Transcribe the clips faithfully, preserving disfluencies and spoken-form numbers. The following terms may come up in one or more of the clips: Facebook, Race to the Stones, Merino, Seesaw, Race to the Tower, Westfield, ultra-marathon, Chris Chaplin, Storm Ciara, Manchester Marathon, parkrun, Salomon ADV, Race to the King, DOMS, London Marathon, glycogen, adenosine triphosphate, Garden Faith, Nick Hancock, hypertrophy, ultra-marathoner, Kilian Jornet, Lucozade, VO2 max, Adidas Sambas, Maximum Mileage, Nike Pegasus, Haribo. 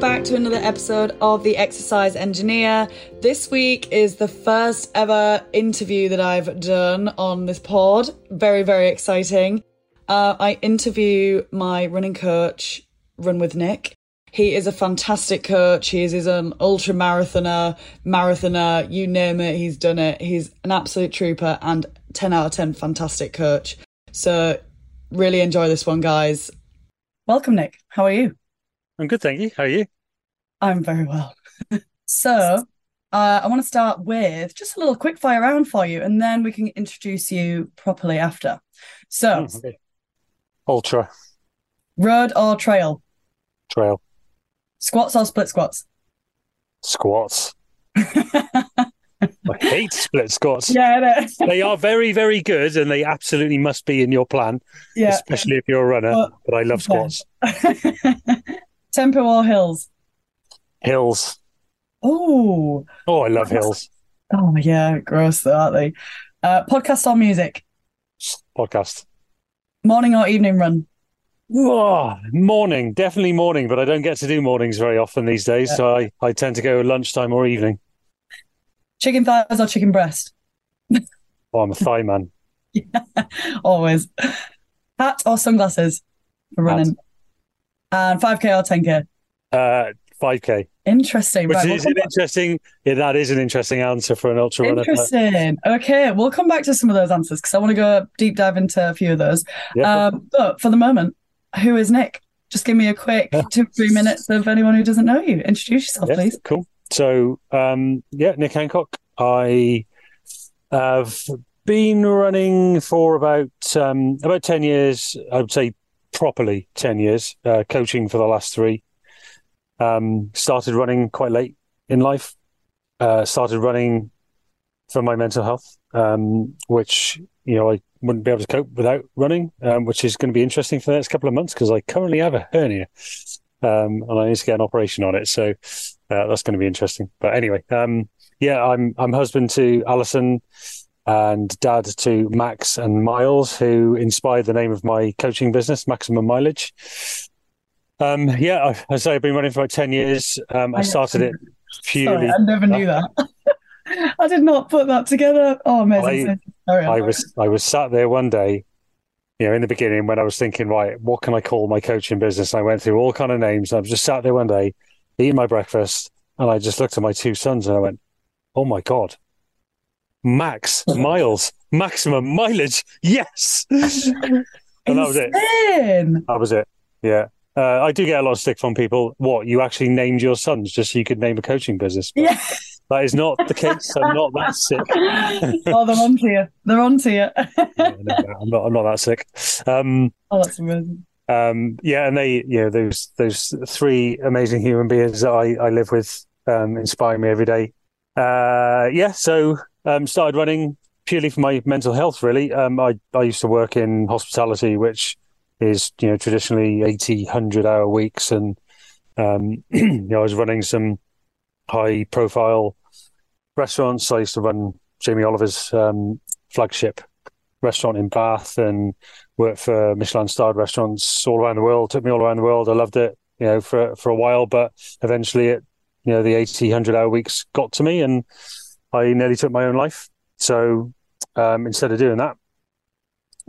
back to another episode of The Exercise Engineer. This week is the first ever interview that I've done on this pod. Very, very exciting. Uh, I interview my running coach, Run With Nick. He is a fantastic coach. He is, is an ultra marathoner, marathoner, you name it, he's done it. He's an absolute trooper and ten out of ten fantastic coach. So really enjoy this one, guys. Welcome, Nick. How are you? I'm good, thank you. How are you? I'm very well. So uh, I want to start with just a little quick fire round for you, and then we can introduce you properly after. So oh, okay. Ultra. Road or trail? Trail. Squats or split squats? Squats. I hate split squats. Yeah, they are very, very good, and they absolutely must be in your plan, yeah. Especially if you're a runner. But, but I love squats. Tempo or hills? Hills. Oh. Oh, I love hills. Oh yeah, gross, aren't they? Uh, podcast or music? Podcast. Morning or evening run? Whoa, morning, definitely morning. But I don't get to do mornings very often these days, yeah. so I, I tend to go lunchtime or evening. Chicken thighs or chicken breast? Oh, I'm a thigh man. Yeah, always. Hat or sunglasses for running? Hat. And five K or ten K? Uh, five K. Interesting. Which right, is we'll an interesting, yeah, that is an interesting answer for an ultra runner. Interesting. Okay, we'll come back to some of those answers because I want to go deep dive into a few of those. Yeah. Um, but for the moment, who is Nick? Just give me a quick two, three minutes of anyone who doesn't know you. Introduce yourself, yeah, please. Cool. So, um, yeah, Nick Hancock. I have been running for about um, about ten years, I would say properly ten years, uh, coaching for the last three. Um, started running quite late in life. Uh, started running for my mental health, um, which, you know, I wouldn't be able to cope without running, um, which is going to be interesting for the next couple of months because I currently have a hernia. Um, and I need to get an operation on it, so uh, that's going to be interesting. But anyway, um, yeah, I'm I'm husband to Alison and dad to Max and Miles, who inspired the name of my coaching business, Maximum Mileage. Um, yeah, I, I say I've been running for about ten years. Um, I started it purely. Sorry, I never knew that. I did not put that together. Oh, amazing! I, Sorry, I was I was sat there one day. You know, in the beginning when I was thinking, right, what can I call my coaching business? And I went through all kind of names. And I was just sat there one day eating my breakfast and I just looked at my two sons and I went, oh my God, Max, Miles, Maximum Mileage. Yes. And that was it. That was it. Yeah. Uh, I do get a lot of stick from people. What, you actually named your sons just so you could name a coaching business? But yeah. That is not the case. I'm not that sick. Oh, they're on to you. They're on to you. yeah, no, I'm not. I'm not that sick. Um, oh, that's amazing. Um, yeah, and they, you know, those those three amazing human beings that I, I live with um, inspire me every day. Uh, yeah, so um, started running purely for my mental health. Really, um, I I used to work in hospitality, which is, you know, traditionally eighty, one hundred hour weeks. And, um, you know, I was running some high profile restaurants. I used to run Jamie Oliver's um, flagship restaurant in Bath and worked for Michelin starred restaurants all around the world. Took me all around the world. I loved it, you know, for, for a while, but eventually it, you know, the eighty, one hundred hour weeks got to me and I nearly took my own life. So um, instead of doing that,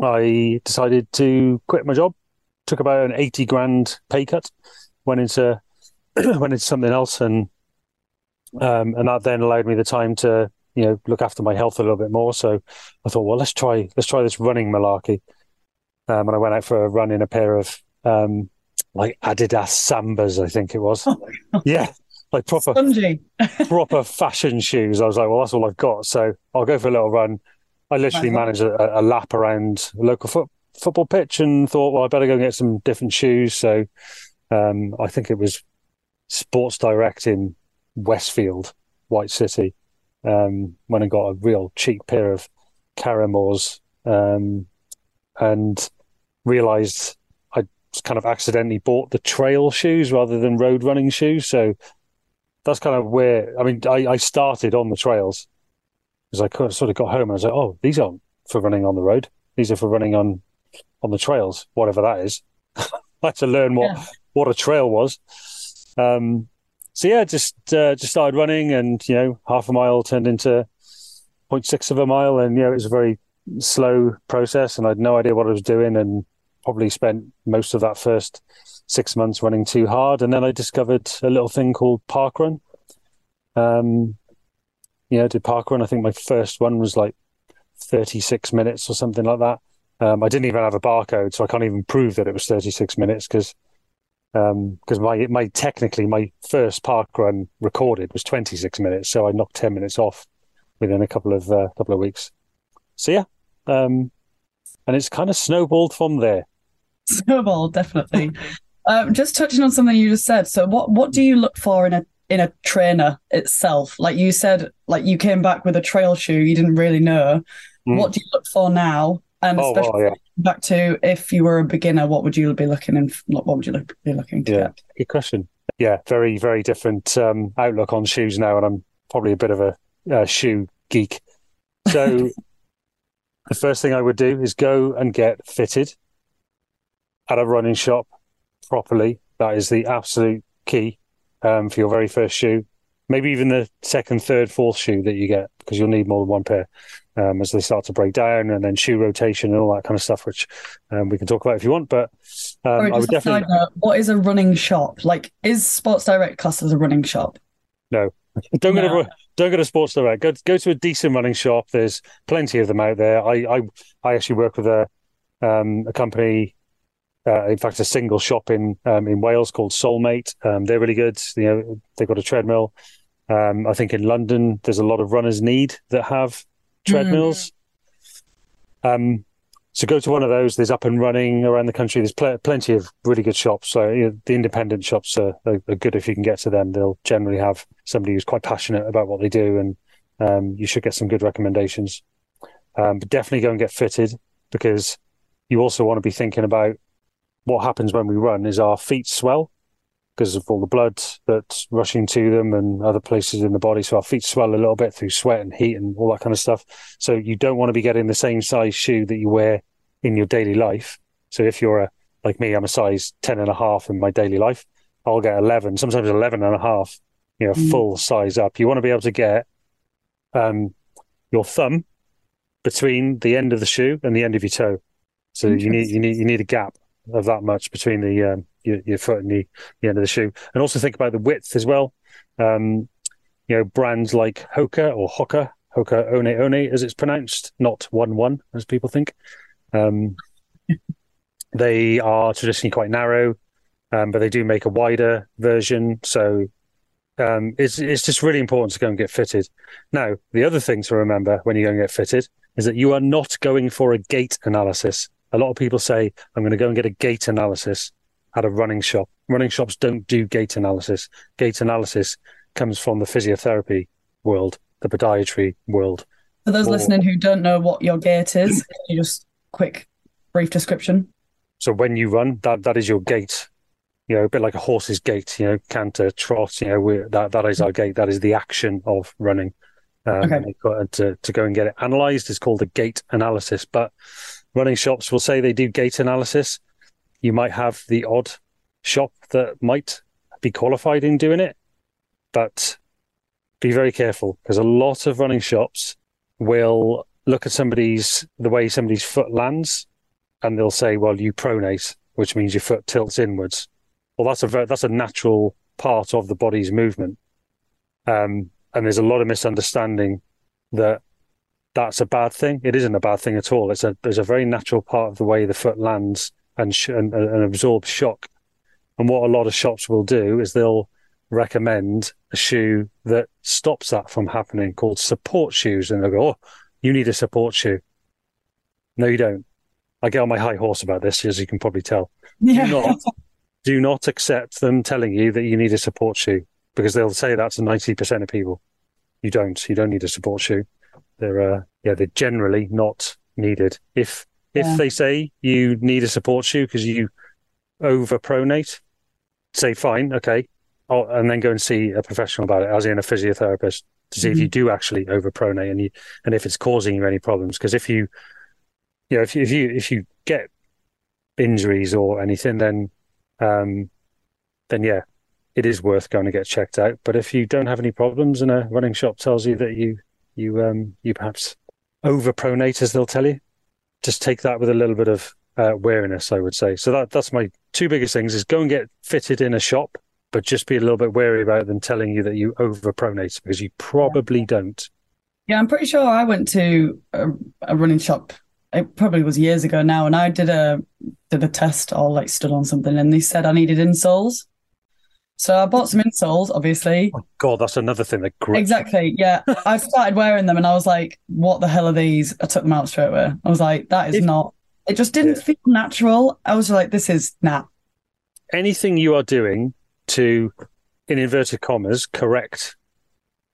I decided to quit my job, took about an eighty grand pay cut, went into went into something else, and um, and that then allowed me the time to, you know, look after my health a little bit more. So I thought, well, let's try let's try this running malarkey. Um, and I went out for a run in a pair of um, like Adidas Sambas, I think it was. Oh yeah, like proper proper fashion shoes. I was like, well, that's all I've got, so I'll go for a little run. I literally managed a, a lap around a local fo- football pitch and thought, well, I better go and get some different shoes. So um, I think it was Sports Direct in Westfield, White City, um, went and got a real cheap pair of Caramores um, and realised I kind of accidentally bought the trail shoes rather than road running shoes. So that's kind of where, I mean, I, I started on the trails. Because I sort of got home and I was like, oh, these aren't for running on the road. These are for running on, on the trails, whatever that is. I had to learn what, yeah. what a trail was. Um, so yeah, just uh, just started running, and you know, half a mile turned into zero point six of a mile, and you know, it was a very slow process, and I had no idea what I was doing, and probably spent most of that first six months running too hard. And then I discovered a little thing called parkrun. Um, you know, did parkrun. I think my first one was like thirty-six minutes or something like that. Um, I didn't even have a barcode, so I can't even prove that it was thirty-six minutes, because um, because my my technically my first parkrun recorded was twenty-six minutes, so I knocked ten minutes off within a couple of uh, couple of weeks. So yeah, um, and it's kind of snowballed from there. Snowballed, definitely. um, just touching on something you just said. So what what do you look for in a in a trainer itself? Like you said, like you came back with a trail shoe you didn't really know. Mm. What do you look for now? And oh, especially well, yeah. back to if you were a beginner, what would you be looking in? What would you look, be looking to yeah. get? Good question. Yeah, very, very different um, outlook on shoes now, and I'm probably a bit of a uh, shoe geek. So the first thing I would do is go and get fitted at a running shop properly. That is the absolute key um, for your very first shoe. Maybe even the second, third, fourth shoe that you get, because you'll need more than one pair um, as they start to break down, and then shoe rotation and all that kind of stuff, which um, we can talk about if you want. But um, Sorry, I would definitely. Note, what is a running shop? Like, is Sports Direct classed as a running shop? No, don't no. go to don't go to Sports Direct. Go go to a decent running shop. There's plenty of them out there. I I, I actually work with a um, a company. Uh, in fact, a single shop in um, in Wales called Soulmate. Um, they're really good. You know, they've got a treadmill. Um, I think in London, there's a lot of runners need that have treadmills. Mm. Um, so go to one of those. There's Up and Running around the country. There's pl- plenty of really good shops. So you know, the independent shops are, are, are good if you can get to them. They'll generally have somebody who's quite passionate about what they do, and um, you should get some good recommendations. Um, but definitely go and get fitted, because you also want to be thinking about what happens when we run is our feet swell, because of all the blood that's rushing to them and other places in the body. So our feet swell a little bit through sweat and heat and all that kind of stuff. So you don't want to be getting the same size shoe that you wear in your daily life. So if you're a, like me, I'm a size ten and a half in my daily life, I'll get eleven, sometimes eleven and a half, you know, mm. full size up. You want to be able to get um, your thumb between the end of the shoe and the end of your toe. So you need, you need, you need a gap of that much between the um, your, your foot and the, the end of the shoe. And also think about the width as well. Um, you know, brands like Hoka or Hoka, Hoka One One as it's pronounced, not one one as people think. Um, they are traditionally quite narrow, um, but they do make a wider version. So um, it's it's just really important to go and get fitted. Now, the other thing to remember when you go and get fitted is that you are not going for a gait analysis. A lot of people say, I'm going to go and get a gait analysis at a running shop. Running shops don't do gait analysis. Gait analysis comes from the physiotherapy world, the podiatry world. For those or... listening who don't know what your gait is, just quick, brief description. So when you run, that, that is your gait. You know, a bit like a horse's gait, you know, canter, trot, you know, we're, that that is our gait. That is the action of running. Um, okay. to, to go and get it analysed is called a gait analysis. But running shops will say they do gait analysis. You might have the odd shop that might be qualified in doing it, but be very careful, because a lot of running shops will look at somebody's, the way somebody's foot lands, and they'll say, well, you pronate, which means your foot tilts inwards. Well, that's a very, that's a natural part of the body's movement. Um, and there's a lot of misunderstanding that that's a bad thing. It isn't a bad thing at all. It's a there's a very natural part of the way the foot lands and, sh- and and absorbs shock. And what a lot of shops will do is they'll recommend a shoe that stops that from happening, called support shoes. And they'll go, oh, you need a support shoe. No, you don't. I get on my high horse about this, as you can probably tell. Yeah. Do not, do not accept them telling you that you need a support shoe, because they'll say that to ninety percent of people. You don't. You don't need a support shoe. They're uh, yeah, they're generally not needed. If if yeah. they say you need a support shoe because you over pronate, say fine, okay, I'll, and then go and see a professional about it, as in a physiotherapist, to see mm-hmm. if you do actually over pronate and you and if it's causing you any problems. Because if you, you know, if you, if you if you get injuries or anything, then um, then yeah, it is worth going to get checked out. But if you don't have any problems and a running shop tells you that you you um, you perhaps overpronate, as they'll tell you, just take that with a little bit of uh, wariness, I would say. So that that's my two biggest things: is go and get fitted in a shop, but just be a little bit wary about them telling you that you overpronate, because you probably don't. Yeah, I'm pretty sure I went to a, a running shop. It probably was years ago now, and I did a did a test, or like stood on something, and they said I needed insoles. So I bought some insoles, obviously. Oh God, that's another thing. They're great. Exactly, yeah. I started wearing them, and I was like, "What the hell are these?" I took them out straight away. I was like, "That is if, not." It just didn't yeah. feel natural. I was like, "This is nah." Anything you are doing to, in inverted commas, correct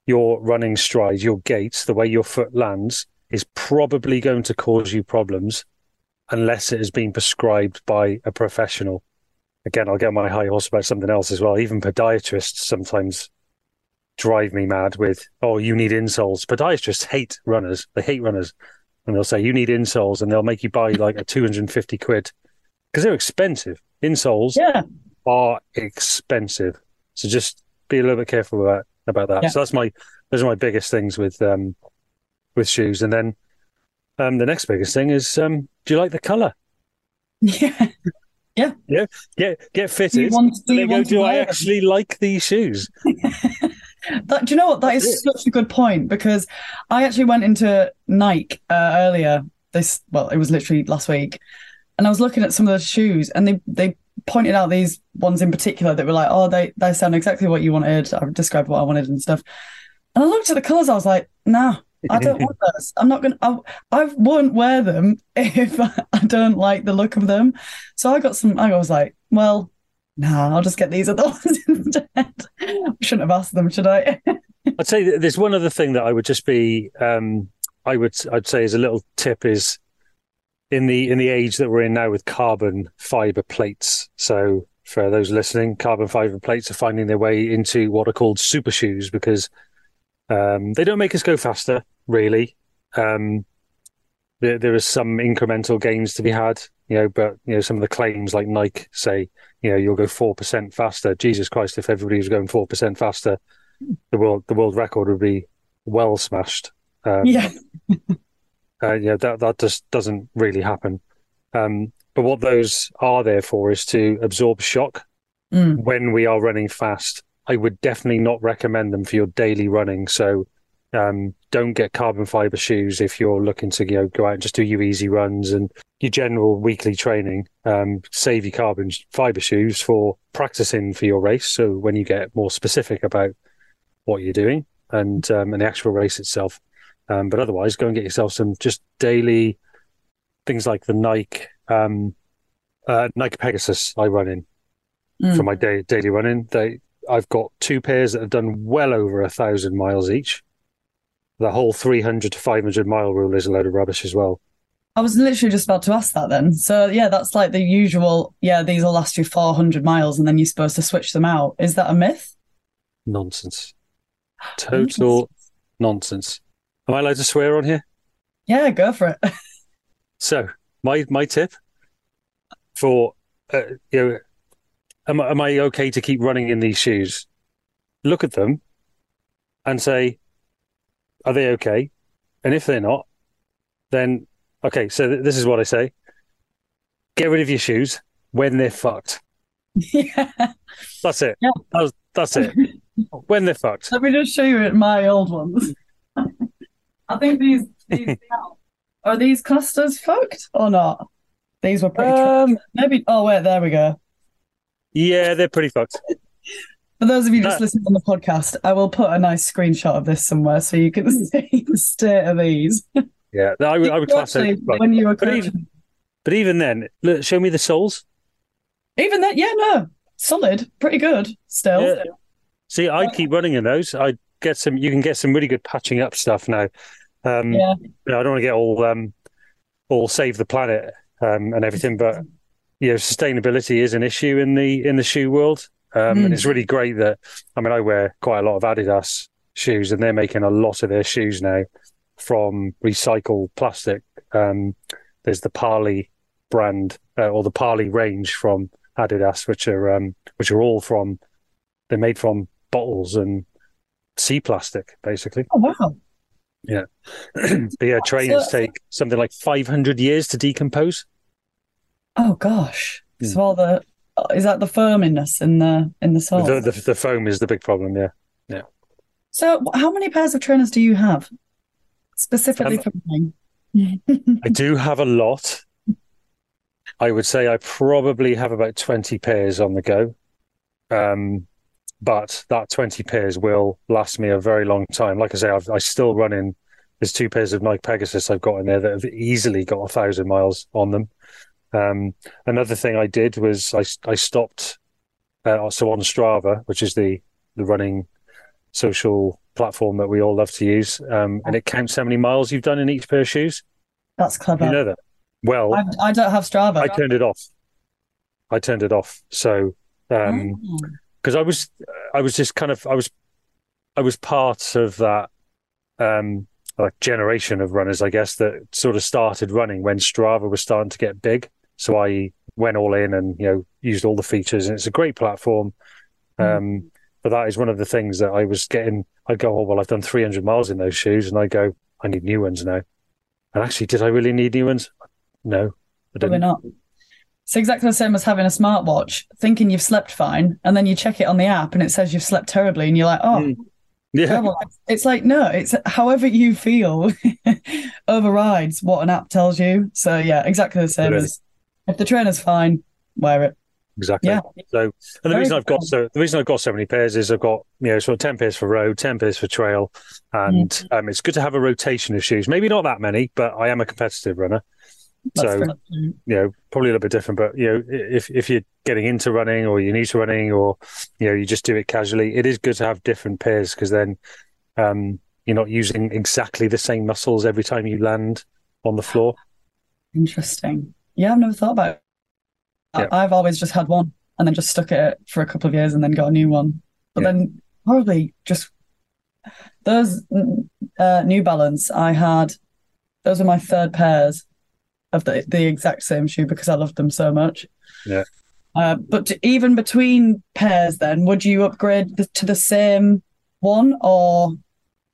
your running stride, your gait, the way your foot lands, is probably going to cause you problems unless it has been prescribed by a professional. Again, I'll get my high horse about something else as well. Even podiatrists sometimes drive me mad with, oh, you need insoles. Podiatrists hate runners. They hate runners. And they'll say, you need insoles. And they'll make you buy like a two hundred fifty quid because they're expensive. Insoles yeah. are expensive. So just be a little bit careful about, about that. Yeah. So that's my, those are my biggest things with, um, with shoes. And then um the next biggest thing is um do you like the color? Yeah yeah yeah get get fitted. Do, you want, do, you go, do I actually like these shoes? That, do you know what, that That's is it. Such a good point, because I actually went into Nike uh, earlier this well it was literally last week, and I was looking at some of the shoes, and they they pointed out these ones in particular that were like, oh, they they sound exactly what you wanted. I described what I wanted and stuff, and I looked at the colors. I was like, nah, I don't want those. I'm not gonna. I, I won't wear them if I don't like the look of them. So I got some. I was like, well, nah, I'll just get these other ones instead. I shouldn't have asked them, should I? I'd say that there's one other thing that I would just be. Um, I would. I'd say as a little tip is, in the in the age that we're in now with carbon fiber plates. So for those listening, carbon fiber plates are finding their way into what are called super shoes, because Um, they don't make us go faster, really. Um, there, there is some incremental gains to be had, you know, but, you know, some of the claims like Nike say, you know, you'll go four percent faster. Jesus Christ, if everybody was going four percent faster, the world the world record would be well smashed. Um, yeah. uh, yeah, that, that just doesn't really happen. Um, but what those are there for is to absorb shock mm. when we are running fast. I would definitely not recommend them for your daily running. So um, don't get carbon fiber shoes if you're looking to, you know, go out and just do your easy runs and your general weekly training. Um, save your carbon fiber shoes for practicing for your race. So when you get more specific about what you're doing and, um, and the actual race itself. Um, but otherwise, go and get yourself some just daily things like the Nike, um, uh, Nike Pegasus I run in mm. for my day, daily running. They, I've got two pairs that have done well over a thousand miles each. The whole three hundred to five hundred mile rule is a load of rubbish as well. I was literally just about to ask that then. So yeah, that's like the usual, yeah, these will last you four hundred miles and then you're supposed to switch them out. Is that a myth? Nonsense. Total nonsense. Am I allowed to swear on here? Yeah, go for it. So my, my tip for, uh, you know, Am, am I okay to keep running in these shoes? Look at them and say, are they okay? And if they're not, then, okay, so th- this is what I say. Get rid of your shoes when they're fucked. Yeah. That's it. Yeah. That's, that's it. When they're fucked. Let me just show you my old ones. I think these, these are these clusters fucked or not? These were pretty um, tricky. Maybe, oh, wait, there we go. Yeah, they're pretty fucked. For those of you just uh, listening on the podcast, I will put a nice screenshot of this somewhere so you can see the state of these. Yeah, no, I would, I would class it. Like, when you were but, even, but even then, look, show me the soles. Even that, yeah, no, solid, pretty good still. Yeah. See, I keep running in those. I get some. You can get some really good patching up stuff now. Um, yeah. You know, I don't want to get all um, all save the planet um, and everything, but. You know, sustainability is an issue in the in the shoe world, um, mm. and it's really great that I mean I wear quite a lot of Adidas shoes, and they're making a lot of their shoes now from recycled plastic. Um, there's the Parley brand uh, or the Parley range from Adidas, which are um, which are all from they're made from bottles and sea plastic, basically. Oh, wow. Yeah. But yeah, trainers so, take something like five hundred years to decompose. Oh, gosh. Mm. So all the, is that the foaminess in the in the sole? The, the, the foam is the big problem, yeah. Yeah. So how many pairs of trainers do you have? Specifically um, for running? I do have a lot. I would say I probably have about twenty pairs on the go. Um, but that twenty pairs will last me a very long time. Like I say, I've, I still run in, there's two pairs of Nike Pegasus I've got in there that have easily got a thousand miles on them. Um, another thing I did was I, I stopped, uh, so on Strava, which is the, the running social platform that we all love to use, um, and it counts how many miles you've done in each pair of shoes. That's clever. You know that? Well, I, I don't have Strava. I turned it off. I turned it off. So, um, oh. Because I was, I was just kind of, I was, I was part of that um, like generation of runners, I guess, that sort of started running when Strava was starting to get big. So I went all in and, you know, used all the features, and it's a great platform. Mm. Um, but that is one of the things that I was getting. I'd go, oh well, I've done three hundred miles in those shoes, and I go, I need new ones now. And actually, did I really need new ones? No, I didn't. Probably not. It's exactly the same as having a smartwatch, thinking you've slept fine, and then you check it on the app and it says you've slept terribly, and you're like, oh, mm. yeah. It's like, no, it's however you feel overrides what an app tells you. So, yeah, exactly the same as if the trainer's fine, wear it. Exactly. Yeah. So, and the Very reason I've got so the reason I've got so many pairs is I've got, you know, sort of ten pairs for road, ten pairs for trail, and mm. um, it's good to have a rotation of shoes. Maybe not that many, but I am a competitive runner. That's so, you know, probably a little bit different, but, you know, if if you're getting into running or you're new to running, or, you know, you just do it casually, it is good to have different pairs, because then um, you're not using exactly the same muscles every time you land on the floor. Interesting. Yeah, I've never thought about it. Yeah. I've always just had one and then just stuck at it for a couple of years and then got a new one. But yeah. Then probably just those uh, New Balance I had, those were my third pairs of the, the exact same shoe, because I loved them so much. Yeah. Uh, but to, even between pairs then, would you upgrade the, to the same one, or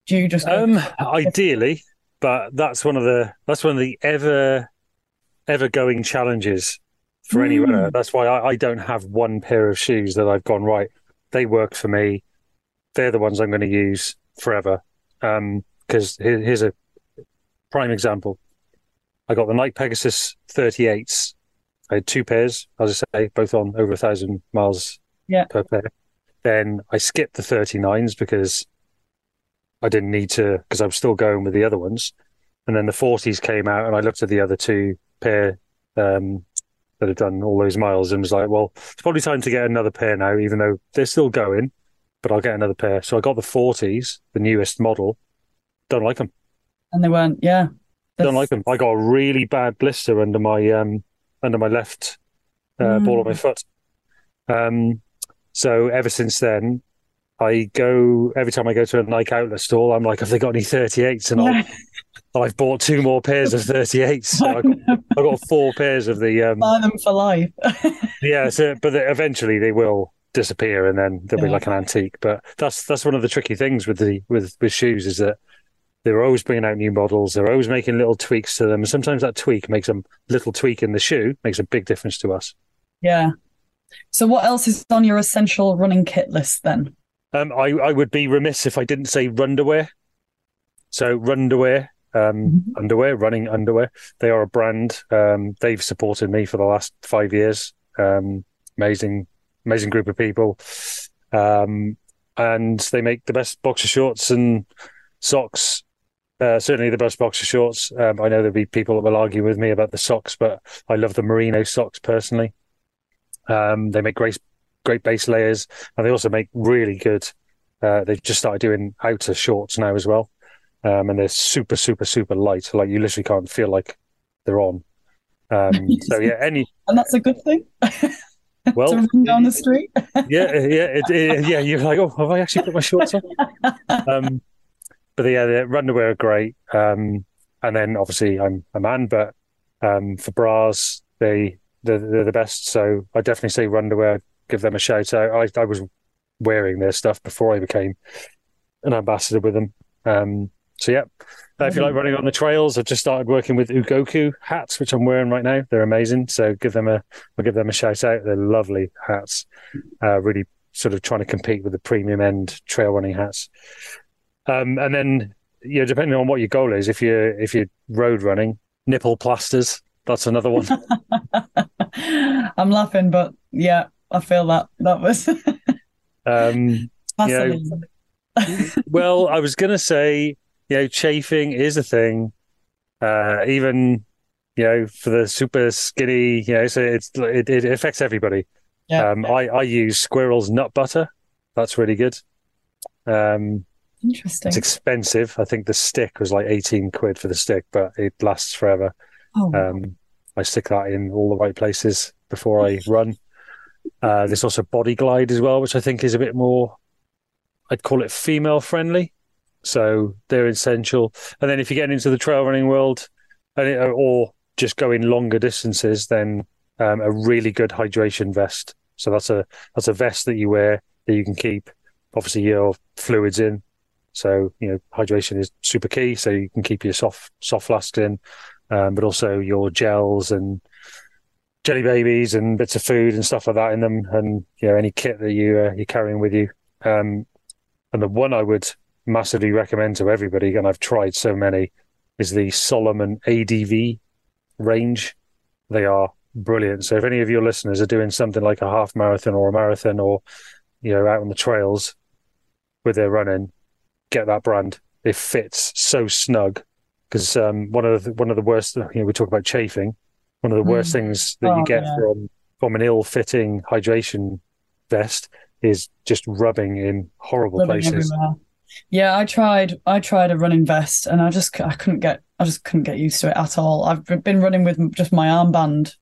do you just... Um, ideally, but that's one of the that's one of the ever, ever-going challenges for mm. any runner. That's why I, I don't have one pair of shoes that I've gone, right, they work for me. They're the ones I'm going to use forever. Um, because here, here's a prime example. I got the Nike Pegasus thirty-eights. I had two pairs, as I say, both on over a thousand miles yeah. per pair. Then I skipped the thirty-nines because I didn't need to, because I was still going with the other ones. And then the forties came out, and I looked at the other two pair um, that had done all those miles, and was like, well, it's probably time to get another pair now, even though they're still going, but I'll get another pair. So I got the forties, the newest model. Don't like them. And they weren't, yeah. That's... Don't like them. I got a really bad blister under my um, under my left uh, mm. ball of my foot. Um, so ever since then, I go every time I go to a Nike outlet store, I'm like, have they got any thirty-eights? And I'll, well, I've bought two more pairs of thirty-eights. So I got, I got four pairs of the. Um... Buy them for life. yeah, so, but they, eventually they will disappear, and then they'll yeah. be like an antique. But that's that's one of the tricky things with the with, with shoes, is that they're always bringing out new models. They're always making little tweaks to them. And sometimes that tweak makes a little tweak in the shoe, makes a big difference to us. Yeah. So what else is on your essential running kit list then? Um, I, I would be remiss if I didn't say Runderwear. So Runderwear, um, mm-hmm. underwear, running underwear. They are a brand. Um, they've supported me for the last five years. Um, amazing, amazing group of people. Um, and they make the best boxer shorts and socks. Uh, certainly the best boxer shorts. Um, I know there'll be people that will argue with me about the socks, but I love the Merino socks personally. Um, they make great, great base layers, and they also make really good. Uh, they've just started doing outer shorts now as well, um, and they're super, super, super light. Like you literally can't feel like they're on. Um, so yeah, any and that's a good thing. Well, to run down the street. yeah, yeah, it, it, yeah. You're like, oh, have I actually put my shorts on? Um, But yeah, the Runderwear are great. Um, and then obviously I'm a man, but um, for bras, they, they're, they're the best. So I definitely say Runderwear, give them a shout out. I, I was wearing their stuff before I became an ambassador with them. Um, so, yeah, uh, if you like running on the trails, I've just started working with Ugoku hats, which I'm wearing right now. They're amazing. So give them a, I'll give them a shout out. They're lovely hats, uh, really sort of trying to compete with the premium end trail running hats. Um, and then, you know, depending on what your goal is, if you're, if you're road running, nipple plasters, that's another one. I'm laughing, but yeah, I feel that that was um, you know, well, I was going to say, you know, chafing is a thing, uh, even, you know, for the super skinny, you know, so it's, it, it affects everybody. Yeah. Um, I, I use Squirrel's Nut Butter. That's really good. Um, Interesting. It's expensive. I think the stick was like eighteen quid for the stick, but it lasts forever. Oh. Um, I stick that in all the right places before I run. Uh, there's also Body Glide as well, which I think is a bit more, I'd call it female friendly. So they're essential. And then if you're getting into the trail running world and it, or just going longer distances, then um, a really good hydration vest. So that's a, that's a vest that you wear that you can keep, obviously, your fluids in. So, you know, hydration is super key. So you can keep your soft, soft flasks in, um, but also your gels and jelly babies and bits of food and stuff like that in them. And, you know, any kit that you, uh, you're carrying with you. Um, and the one I would massively recommend to everybody, and I've tried so many, is the Salomon A D V range. They are brilliant. So if any of your listeners are doing something like a half marathon or a marathon or, you know, out on the trails with their running, get that brand. It fits so snug, because um one of the one of the worst, you know, we talk about chafing, one of the worst mm. things that oh, you get yeah. from from an ill-fitting hydration vest is just rubbing in horrible rubbing places everywhere. yeah i tried i tried a running vest and i just i couldn't get i just couldn't get used to it at all. I've been running with just my armband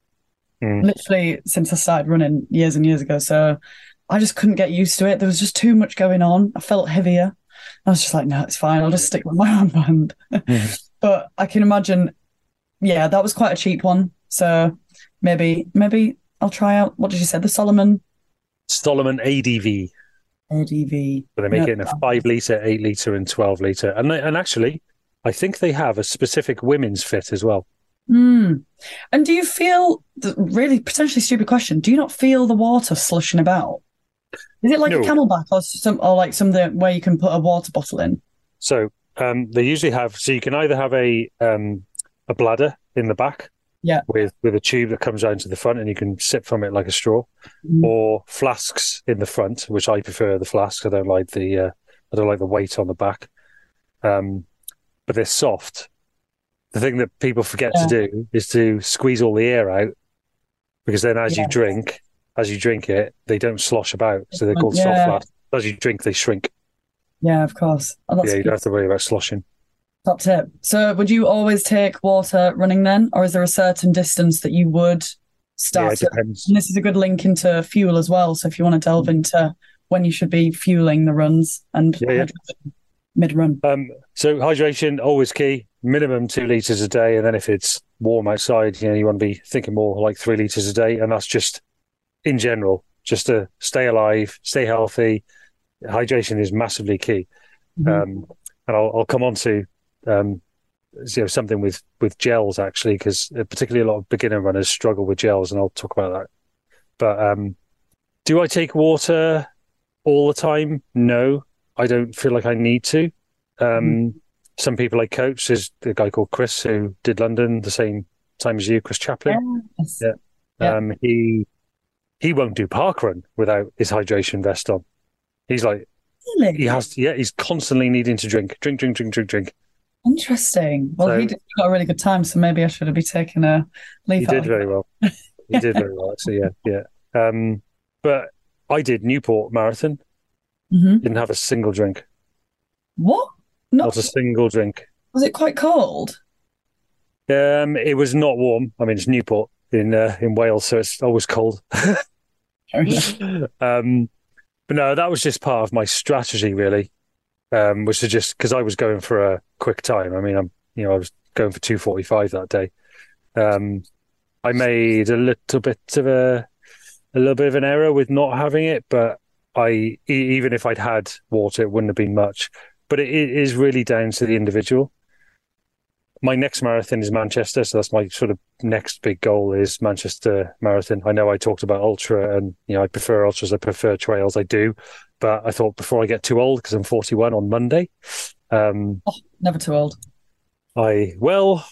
mm. literally since I started running years and years ago, so I just couldn't get used to it. There was just too much going on. I felt heavier. I was just like, no, it's fine. I'll just stick with my armband. Mm-hmm. But I can imagine, yeah, that was quite a cheap one. So maybe, maybe I'll try out. What did you say? The Salomon, Salomon A D V. A D V. But they make no, it in a five litre, eight litre, and twelve litre. And they, and actually, I think they have a specific women's fit as well. Mm. And do you feel really potentially stupid question? Do you not feel the water slushing about? Is it like no. a Camelback or some, or like something where you can put a water bottle in? So um, they usually have. So you can either have a um, a bladder in the back, yeah, with with a tube that comes down to the front, and you can sip from it like a straw, mm. or flasks in the front, which I prefer the flasks. I don't like the uh, I don't like the weight on the back, um, but they're soft. The thing that people forget yeah. to do is to squeeze all the air out, because then as yes. you drink. As you drink it, they don't slosh about, so they're called yeah. soft flasks. As you drink, they shrink. Yeah, of course. Oh, that's yeah, you don't have to worry about sloshing. Top tip. So would you always take water running then, or is there a certain distance that you would start? Yeah, it depends. And this is a good link into fuel as well, so if you want to delve into when you should be fueling the runs and yeah, yeah. mid-run. Um, so hydration, always key. Minimum two litres a day, and then if it's warm outside, you know, you want to be thinking more like three litres a day, and that's just... in general, just to stay alive, stay healthy. Hydration is massively key. Mm-hmm. Um, and I'll, I'll come on to um, you know, something with, with gels, actually, because particularly a lot of beginner runners struggle with gels, and I'll talk about that. But um, do I take water all the time? No, I don't feel like I need to. Um, mm-hmm. Some people I coach, there's a guy called Chris who did London the same time as you, Chris Chaplin. Yes. Yeah. Yeah. Um, he... He won't do parkrun without his hydration vest on. He's like, really? he has to, yeah, he's constantly needing to drink, drink, drink, drink, drink, drink. Interesting. Well, so, he did, got a really good time, so maybe I should be taking a leaf out. He did very well. He did very well, actually, yeah. yeah. Um, but I did Newport Marathon. Mm-hmm. Didn't have a single drink. What? Not, not a single drink. Was it quite cold? Um, it was not warm. I mean, it's Newport in uh, in Wales, so it's always cold. um, but no, that was just part of my strategy, really, um, was to just, because I was going for a quick time. I mean, I'm, you know, I was going for two forty-five that day. Um, I made a little bit of a, a little bit of an error with not having it, but I even if I'd had water, it wouldn't have been much. But it, it is really down to the individual. My next marathon is Manchester, so that's my sort of next big goal is Manchester Marathon. I know I talked about ultra, and you know I prefer ultras, I prefer trails, I do. But I thought before I get too old, because I'm forty-one on Monday. Um, oh, never too old. I well,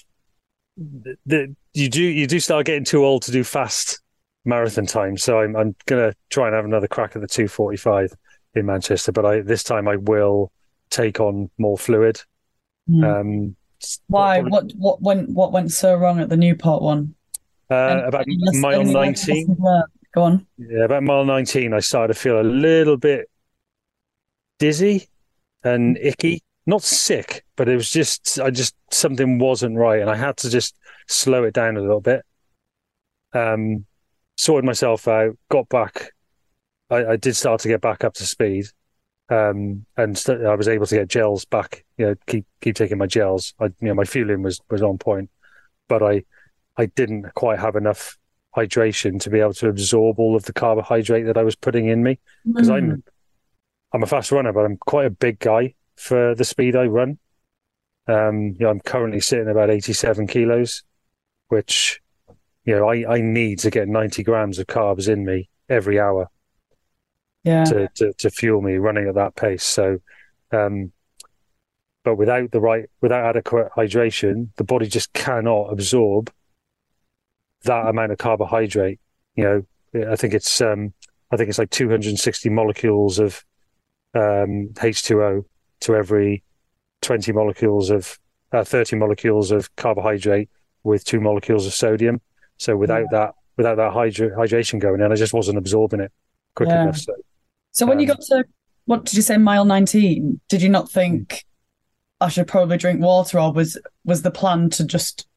the, the, you do you do start getting too old to do fast marathon time. So I'm I'm gonna try and have another crack at the two forty-five in Manchester, but I this time I will take on more fluid. Mm. Um, Why? What? What went? What went so wrong at the Newport one? Uh, about mile nineteen. Go on. Yeah, about mile nineteen, I started to feel a little bit dizzy and icky. Not sick, but it was just I just something wasn't right, and I had to just slow it down a little bit. Um, sorted myself out, got back. I, I did start to get back up to speed. Um, and st- I was able to get gels back, you know, keep, keep taking my gels. I, you know, my fueling was, was on point, but I, I didn't quite have enough hydration to be able to absorb all of the carbohydrate that I was putting in me. Cause mm. I'm, I'm a fast runner, but I'm quite a big guy for the speed I run. Um, you know, I'm currently sitting about eighty-seven kilos, which, you know, I, I need to get ninety grams of carbs in me every hour. Yeah. To, to to fuel me running at that pace. So, um, but without the right, without adequate hydration, the body just cannot absorb that amount of carbohydrate. You know, I think it's um, I think it's like two hundred sixty molecules of um, H two O to every twenty molecules of uh, thirty molecules of carbohydrate with two molecules of sodium. So without yeah. that, without that hydra- hydration going in, I just wasn't absorbing it quick yeah. enough. So. So when um, you got to, what did you say, mile nineteen, did you not think I should probably drink water, or was was the plan to just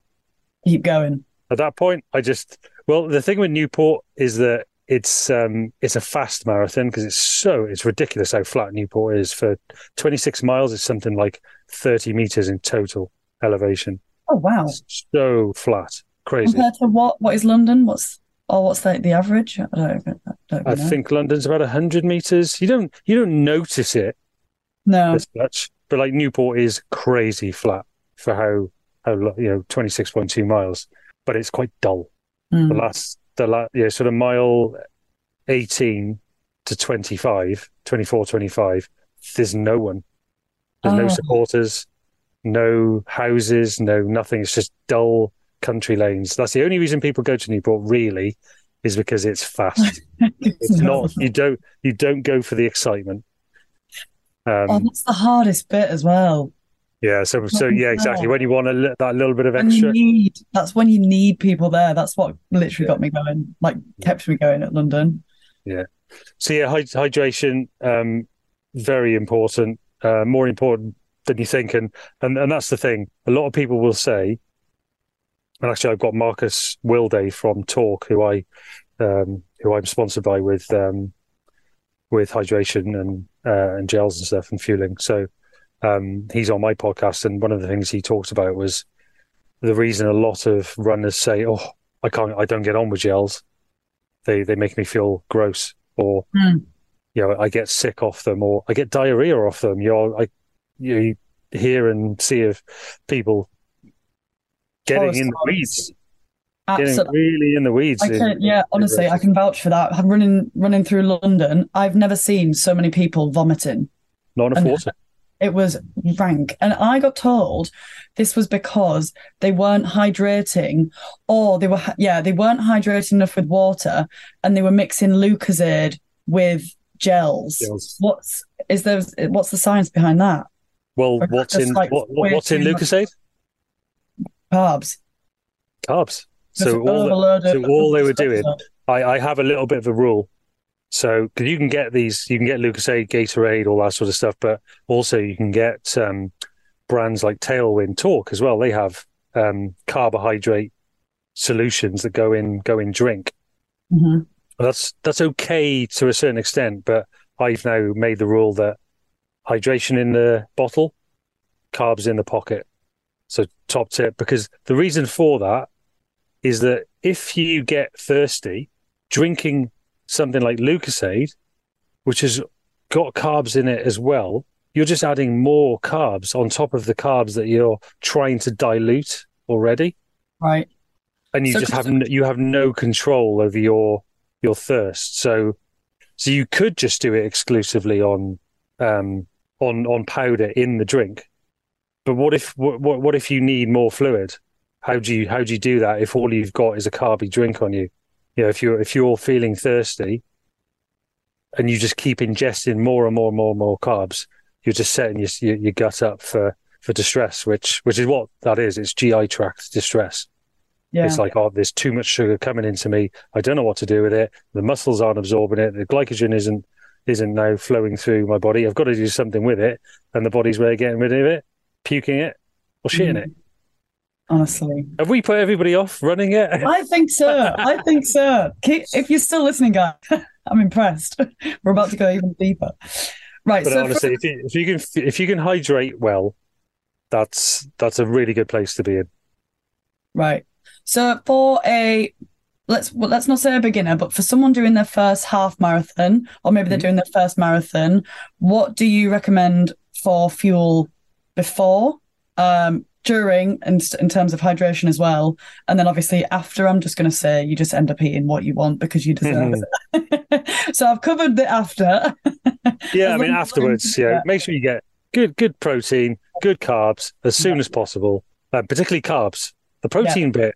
keep going? At that point, I just, well, the thing with Newport is that it's um, it's a fast marathon because it's so, it's ridiculous how flat Newport is. For twenty-six miles, it's something like thirty metres in total elevation. Oh, wow. It's so flat. Crazy. Compared to what? What is London? What's... Oh, what's the, the average? I don't, I don't know. I think London's about one hundred metres. You don't you don't notice it no. as much. But like Newport is crazy flat for how, how you know, twenty-six point two miles. But it's quite dull. Mm. The last, the last, yeah, sort of mile eighteen to twenty-five, twenty-four, twenty-five, there's no one. There's oh. no supporters, no houses, no nothing. It's just dull country lanes. That's the only reason people go to Newport, really, is because it's fast. It's not, you don't you don't go for the excitement. Um, oh, that's the hardest bit as well. Yeah, so so yeah, exactly. When you want a, that little bit of extra, when you need, that's when you need people there. That's what literally yeah. got me going, like kept me going at London. Yeah. So yeah, hyd- hydration, um, very important, uh, more important than you think, and and and that's the thing. A lot of people will say. And actually, I've got Marcus Wilde from Torq, who I, um, who I'm sponsored by with, um, with hydration and uh, and gels and stuff and fueling. So um, he's on my podcast, and one of the things he talked about was the reason a lot of runners say, "Oh, I can't, I don't get on with gels. They they make me feel gross, or mm. you know, I get sick off them, or I get diarrhea off them." You know, I you hear and see of people. Getting oh, in the weeds, Absolutely. Getting really in the weeds. I can, in, yeah, honestly, I can vouch for that. I'm running, running through London. I've never seen so many people vomiting. Not a water. It was rank, and I got told this was because they weren't hydrating, or they were, yeah, they weren't hydrating enough with water, and they were mixing Lucozade with gels. gels. What's is there? What's the science behind that? Well, or what's in like what, what's in Lucozade? Like, Carbs. Carbs. So all, the, so all they were doing, I, I have a little bit of a rule. So cause you can get these, you can get Lucozade, Gatorade, all that sort of stuff, but also you can get um, brands like Tailwind, Torq as well. They have um, carbohydrate solutions that go in go in drink. Mm-hmm. That's that's okay to a certain extent, but I've now made the rule that hydration in the bottle, carbs in the pocket. So top tip, because the reason for that is that if you get thirsty, drinking something like Lucozade which has got carbs in it as well, you're just adding more carbs on top of the carbs that you're trying to dilute already. Right. And you so just have no, you have no control over your your thirst. So so you could just do it exclusively on um on on powder in the drink. But what if what what if you need more fluid? How do you how do you do that if all you've got is a carby drink on you? You know, if you're if you're feeling thirsty and you just keep ingesting more and more and more and more carbs, you're just setting your your, your gut up for, for distress, which which is what that is. It's G I tract distress. Yeah. It's like, oh, there's too much sugar coming into me. I don't know what to do with it. The muscles aren't absorbing it. The glycogen isn't isn't now flowing through my body. I've got to do something with it. And the body's way of getting rid of it, puking it, or shitting mm. it. Honestly. Have we put everybody off running it? I think so. I think so. If you're still listening, guys, I'm impressed. We're about to go even deeper. Right. But so honestly, for- if you can if you can hydrate well, that's that's a really good place to be in. Right. So for a, let's well, let's not say a beginner, but for someone doing their first half marathon, or maybe they're mm-hmm. doing their first marathon, what do you recommend for fuel before, um, during, and in terms of hydration as well? And then obviously after, I'm just going to say you just end up eating what you want because you deserve mm-hmm. it. So I've covered the after. Yeah, I mean, afterwards, yeah, make sure you get good, good protein, good carbs as soon yeah. as possible, uh, particularly carbs. The protein yeah. bit.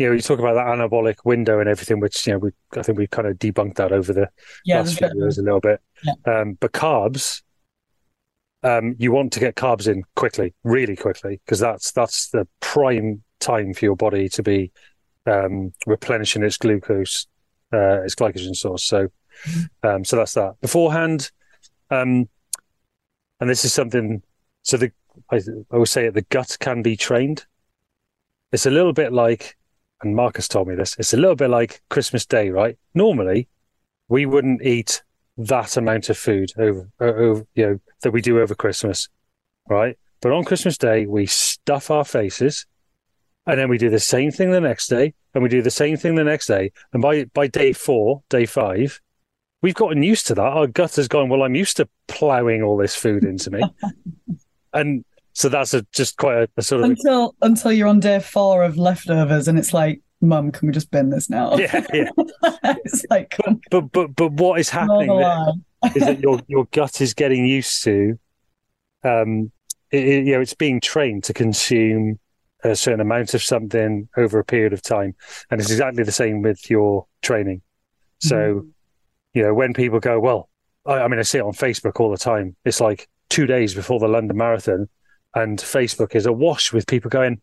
You know, you talk about that anabolic window and everything, which, you know, we, I think we kind of debunked that over the yeah, last few years a little bit. Yeah. Um, but carbs, um, you want to get carbs in quickly, really quickly, because that's that's the prime time for your body to be um, replenishing its glucose, uh, its glycogen source. So, um, so that's that. Beforehand, um, and this is something. So the I, I would say the gut can be trained. It's a little bit like. And Marcus told me this, it's a little bit like Christmas Day, right? Normally, we wouldn't eat that amount of food over, over, you know, that we do over Christmas, right? But on Christmas Day, we stuff our faces, and then we do the same thing the next day, and we do the same thing the next day. And by, by day four, day five, we've gotten used to that. Our gut has gone, well, I'm used to ploughing all this food into me. And... So that's a, just quite a, a sort of... Until a... until you're on day four of leftovers and it's like, Mum, can we just bin this now? Yeah, yeah. It's like... But, but, but, but what is happening there is that your, your gut is getting used to... Um, it, it, you know, it's being trained to consume a certain amount of something over a period of time. And it's exactly the same with your training. So, mm-hmm. you know, when people go, well... I, I mean, I see it on Facebook all the time. It's like two days before the London Marathon... And Facebook is awash with people going,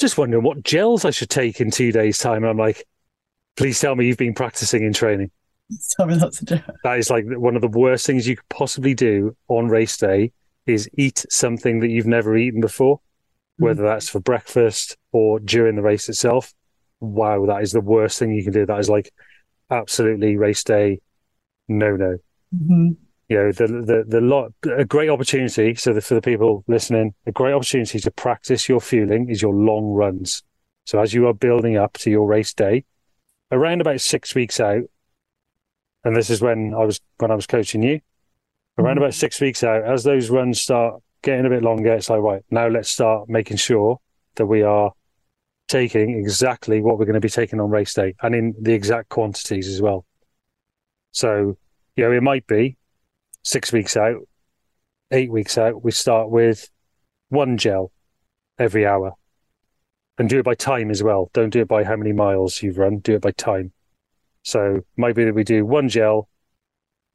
just wondering what gels I should take in two days' time. And I'm like, please tell me you've been practicing in training. Tell me that's a joke. That is like one of the worst things you could possibly do on race day is eat something that you've never eaten before, mm-hmm. whether that's for breakfast or during the race itself. Wow, that is the worst thing you can do. That is like absolutely race day no-no. Mm-hmm. You know, the, the, the lot, a great opportunity. So the, for the people listening, a great opportunity to practice your fueling is your long runs. So as you are building up to your race day, around about six weeks out, and this is when I was, when I was coaching you, around mm-hmm. about six weeks out, as those runs start getting a bit longer, it's like, right, now let's start making sure that we are taking exactly what we're going to be taking on race day and in the exact quantities as well. So, you know, it might be, Six weeks out, eight weeks out, we start with one gel every hour and do it by time as well. Don't do it by how many miles you've run, do it by time. So might be that we do one gel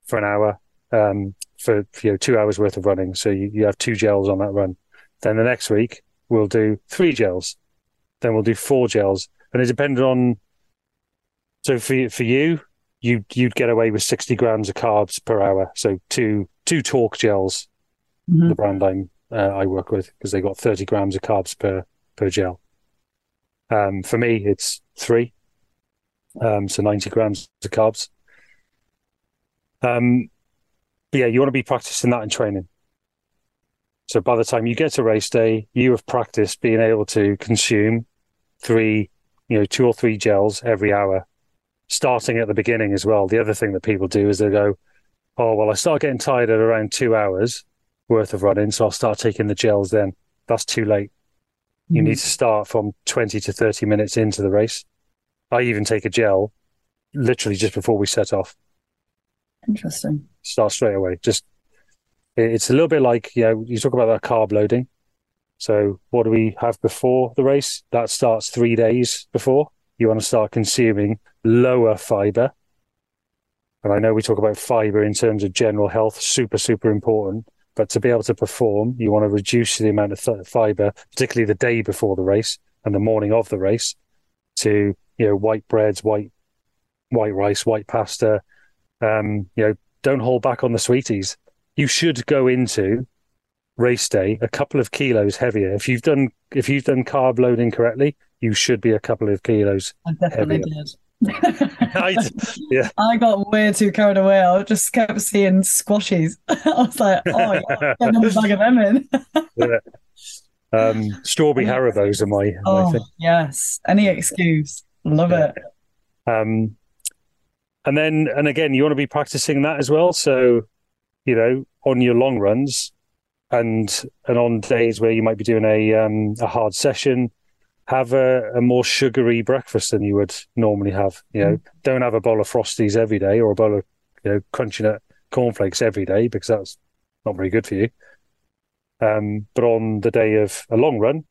for an hour, um, for you know, two hours worth of running. So you, you have two gels on that run. Then the next week we'll do three gels. Then we'll do four gels. And it depends on, so for, for you, You, you'd get away with sixty grams of carbs per hour. So two two Torq gels, mm-hmm. the brand I'm, uh, I work with, because they got thirty grams of carbs per, per gel. Um, for me, it's three. Um, so ninety grams of carbs. Um, but yeah, you want to be practicing that in training. So by the time you get to race day, you have practiced being able to consume three, you know, two or three gels every hour. Starting at the beginning as well. The other thing that people do is they go, oh, well, I start getting tired at around two hours worth of running, so I'll start taking the gels then. That's too late. You mm. need to start from twenty to thirty minutes into the race. I even take a gel literally just before we set off. Interesting. Start straight away. Just it's a little bit like, you know, you talk about that carb loading. So what do we have before the race? That starts three days before. You want to start consuming lower fiber. And I know we talk about fiber in terms of general health, super, super important. But to be able to perform, you want to reduce the amount of th- fiber, particularly the day before the race and the morning of the race, to, you know, white breads, white white rice, white pasta. Um, you know, don't hold back on the sweeties. You should go into race day a couple of kilos heavier. If you've done if you've done carb loading correctly, you should be a couple of kilos. I definitely heavier. did. I, yeah. I got way too carried away. I just kept seeing squashies. I was like, oh, yeah, get another bag of them in. yeah. um, strawberry Haribos are my, oh, my thing. Yes, any excuse. Love yeah. it. Um, and then, and again, you want to be practicing that as well. So, you know, on your long runs and and on days where you might be doing a um, a hard session, have a, a more sugary breakfast than you would normally have. You know, mm. don't have a bowl of Frosties every day or a bowl of, you know, Crunchy Nut cornflakes every day, because that's not very good for you. Um, but on the day of a long run,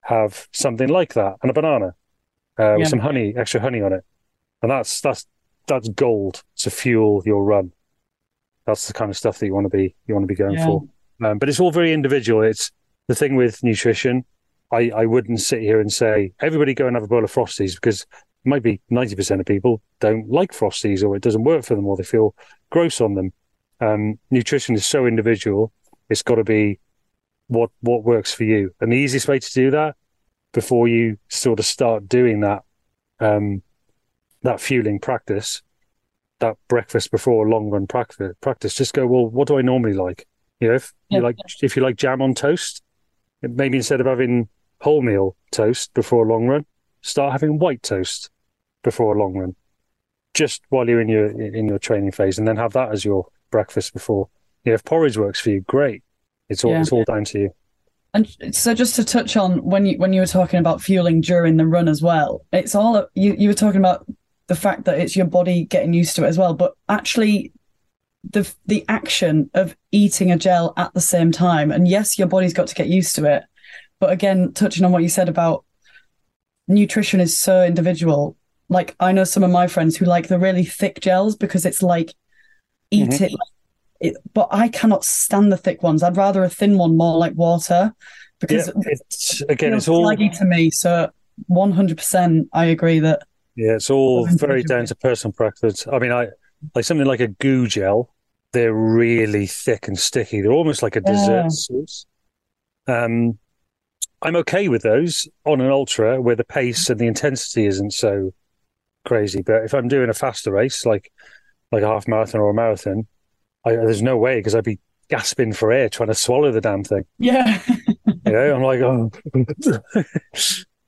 have something like that and a banana uh, yeah. with some honey, extra honey on it. And that's that's that's gold to fuel your run. That's the kind of stuff that you want to be you want to be going yeah. for. Um, but it's all very individual. It's the thing with nutrition. I, I wouldn't sit here and say, everybody go and have a bowl of Frosties, because it might be ninety percent of people don't like Frosties, or it doesn't work for them, or they feel gross on them. Um, nutrition is so individual. It's got to be what what works for you. And the easiest way to do that, before you sort of start doing that, um, that fueling practice, that breakfast before a long run practice, just go, well, what do I normally like? You know, if you like, if you like jam on toast, maybe instead of having wholemeal toast before a long run, start having white toast before a long run, just while you're in your in your training phase, and then have that as your breakfast before. Yeah, if porridge works for you, great. It's all yeah. it's all down to you. And so, just to touch on when you when you were talking about fueling during the run as well, it's all you you were talking about the fact that it's your body getting used to it as well, but actually the the action of eating a gel at the same time, and yes, your body's got to get used to it. But again, touching on what you said about nutrition is so individual. Like, I know some of my friends who like the really thick gels because it's like, eat mm-hmm. it, it. But I cannot stand the thick ones. I'd rather a thin one, more like water. Because yeah, it's, again, it's all laggy to me. So one hundred percent I agree that. Yeah, it's all very down to personal practice. I mean, I like something like a goo gel. They're really thick and sticky. They're almost like a yeah. dessert sauce. Um. I'm okay with those on an ultra where the pace and the intensity isn't so crazy. But if I'm doing a faster race, like like a half marathon or a marathon, I, there's no way, because I'd be gasping for air trying to swallow the damn thing. Yeah. you know, I'm like, oh.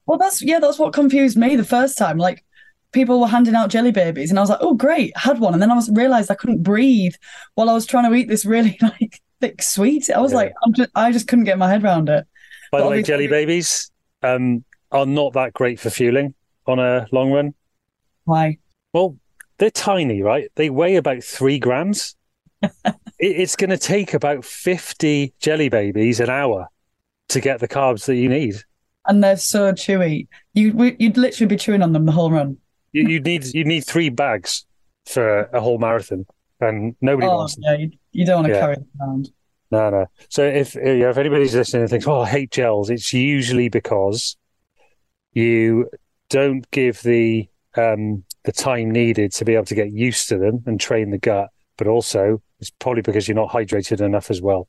well, that's, yeah, that's what confused me the first time. Like, people were handing out jelly babies and I was like, oh, great, I had one. And then I was realized I couldn't breathe while I was trying to eat this really like thick sweet. I was yeah. like, I'm just, I just couldn't get my head around it. By the way, jelly babies um, are not that great for fueling on a long run. Why? Well, they're tiny, right? They weigh about three grams. it, it's going to take about fifty jelly babies an hour to get the carbs that you need. And they're so chewy. You, we, you'd literally be chewing on them the whole run. you, you'd need you'd need three bags for a whole marathon, and nobody oh, wants them. Yeah, you, you don't want to yeah. carry them around. No, no. So if you know, if anybody's listening and thinks, oh, I hate gels, it's usually because you don't give the um, the time needed to be able to get used to them and train the gut, but also it's probably because you're not hydrated enough as well.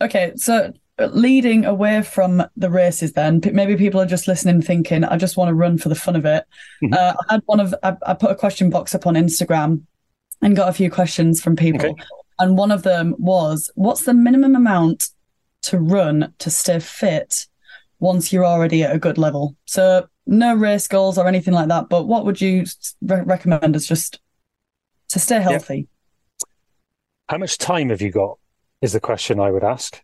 Okay, so leading away from the races then, maybe people are just listening thinking, I just want to run for the fun of it. Mm-hmm. Uh, I had one of I, I put a question box up on Instagram and got a few questions from people. Okay. And one of them was, what's the minimum amount to run to stay fit once you're already at a good level? So no race goals or anything like that, but what would you re- recommend as just to stay healthy? How much time have you got is the question I would ask.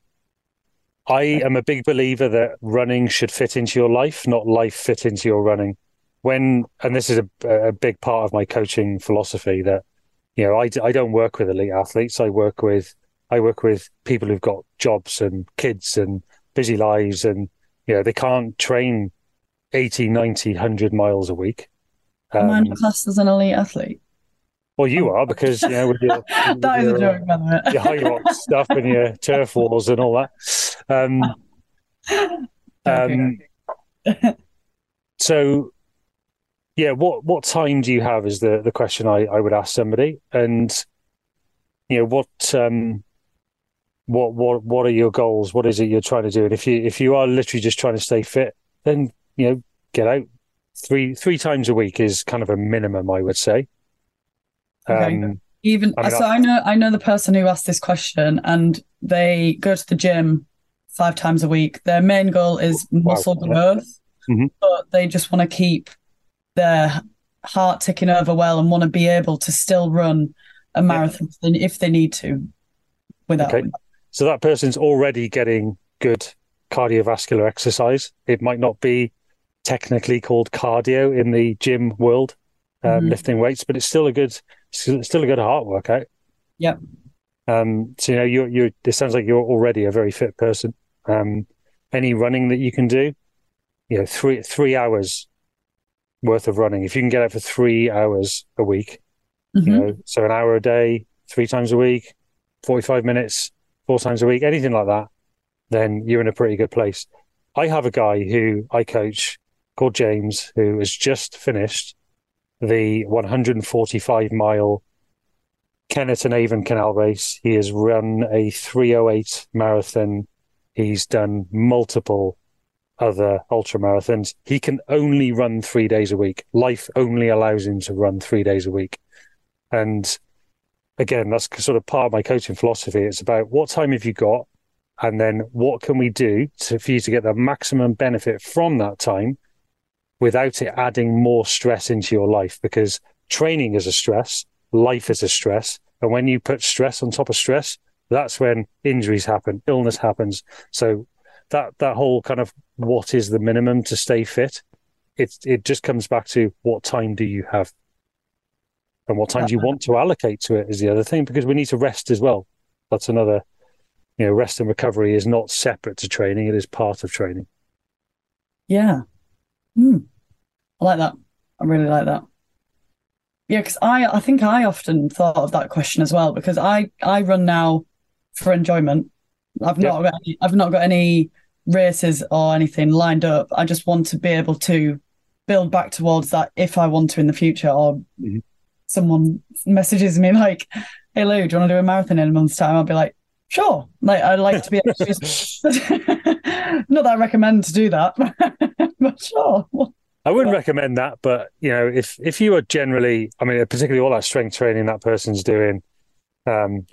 I am a big believer that running should fit into your life, not life fit into your running. When, and this is a, a big part of my coaching philosophy, that, you know, I, I don't work with elite athletes. I work with, I work with people who've got jobs and kids and busy lives, and, you know, they can't train eighty, ninety, one hundred miles a week. Um, Am I classed as an elite athlete? Well, you are, because, you know, with your, with that your, is a joke, uh, by the way. Your high rock stuff and your turf wars and all that. Um, um, okay. So, yeah, what what time do you have is the, the question I, I would ask somebody. And, you know, what um, what what what are your goals? What is it you're trying to do? And if you if you are literally just trying to stay fit, then, you know, get out three three times a week is kind of a minimum, I would say. Okay. Um, Even I mean, so, I know I know the person who asked this question, and they go to the gym five times a week. Their main goal is muscle wow. growth, mm-hmm. but they just want to keep their heart ticking over well and want to be able to still run a marathon yeah. if they need to. Without okay. so that person's already getting good cardiovascular exercise. It might not be technically called cardio in the gym world. Um, lifting weights, but it's still a good, still a good heart workout. Yep. Um, so, you know, you you. It sounds like you're already a very fit person. Um, any running that you can do, you know, three three hours worth of running. If you can get out for three hours a week, mm-hmm. you know, so an hour a day, three times a week, forty-five minutes, four times a week, anything like that, then you're in a pretty good place. I have a guy who I coach called James, who has just finished the one hundred forty-five mile Kennington Avon Canal race. He has run a three oh eight marathon. He's done multiple other ultra marathons. He can only run three days a week. Life only allows him to run three days a week. And again, that's sort of part of my coaching philosophy. It's about what time have you got, and then what can we do to, for you to get the maximum benefit from that time, without it adding more stress into your life, because training is a stress, life is a stress. And when you put stress on top of stress, that's when injuries happen, illness happens. So that, that whole kind of what is the minimum to stay fit, it, it just comes back to what time do you have? And what time do you want to allocate to it is the other thing, because we need to rest as well. That's another, you know, rest and recovery is not separate to training. It is part of training. Yeah. Mm. I like that. I really like that. Yeah, because I, I think I often thought of that question as well, because I, I run now for enjoyment. I've not yeah. got any, I've not got any races or anything lined up. I just want to be able to build back towards that if I want to in the future, or mm-hmm. someone messages me like, "Hey Lou, do you want to do a marathon in a month's time?" I'll be like, "Sure." Like, I like to be able to just... not that I recommend to do that. But sure. I wouldn't but... recommend that, but you know, if if you are generally, I mean, particularly all that strength training that person's doing, um,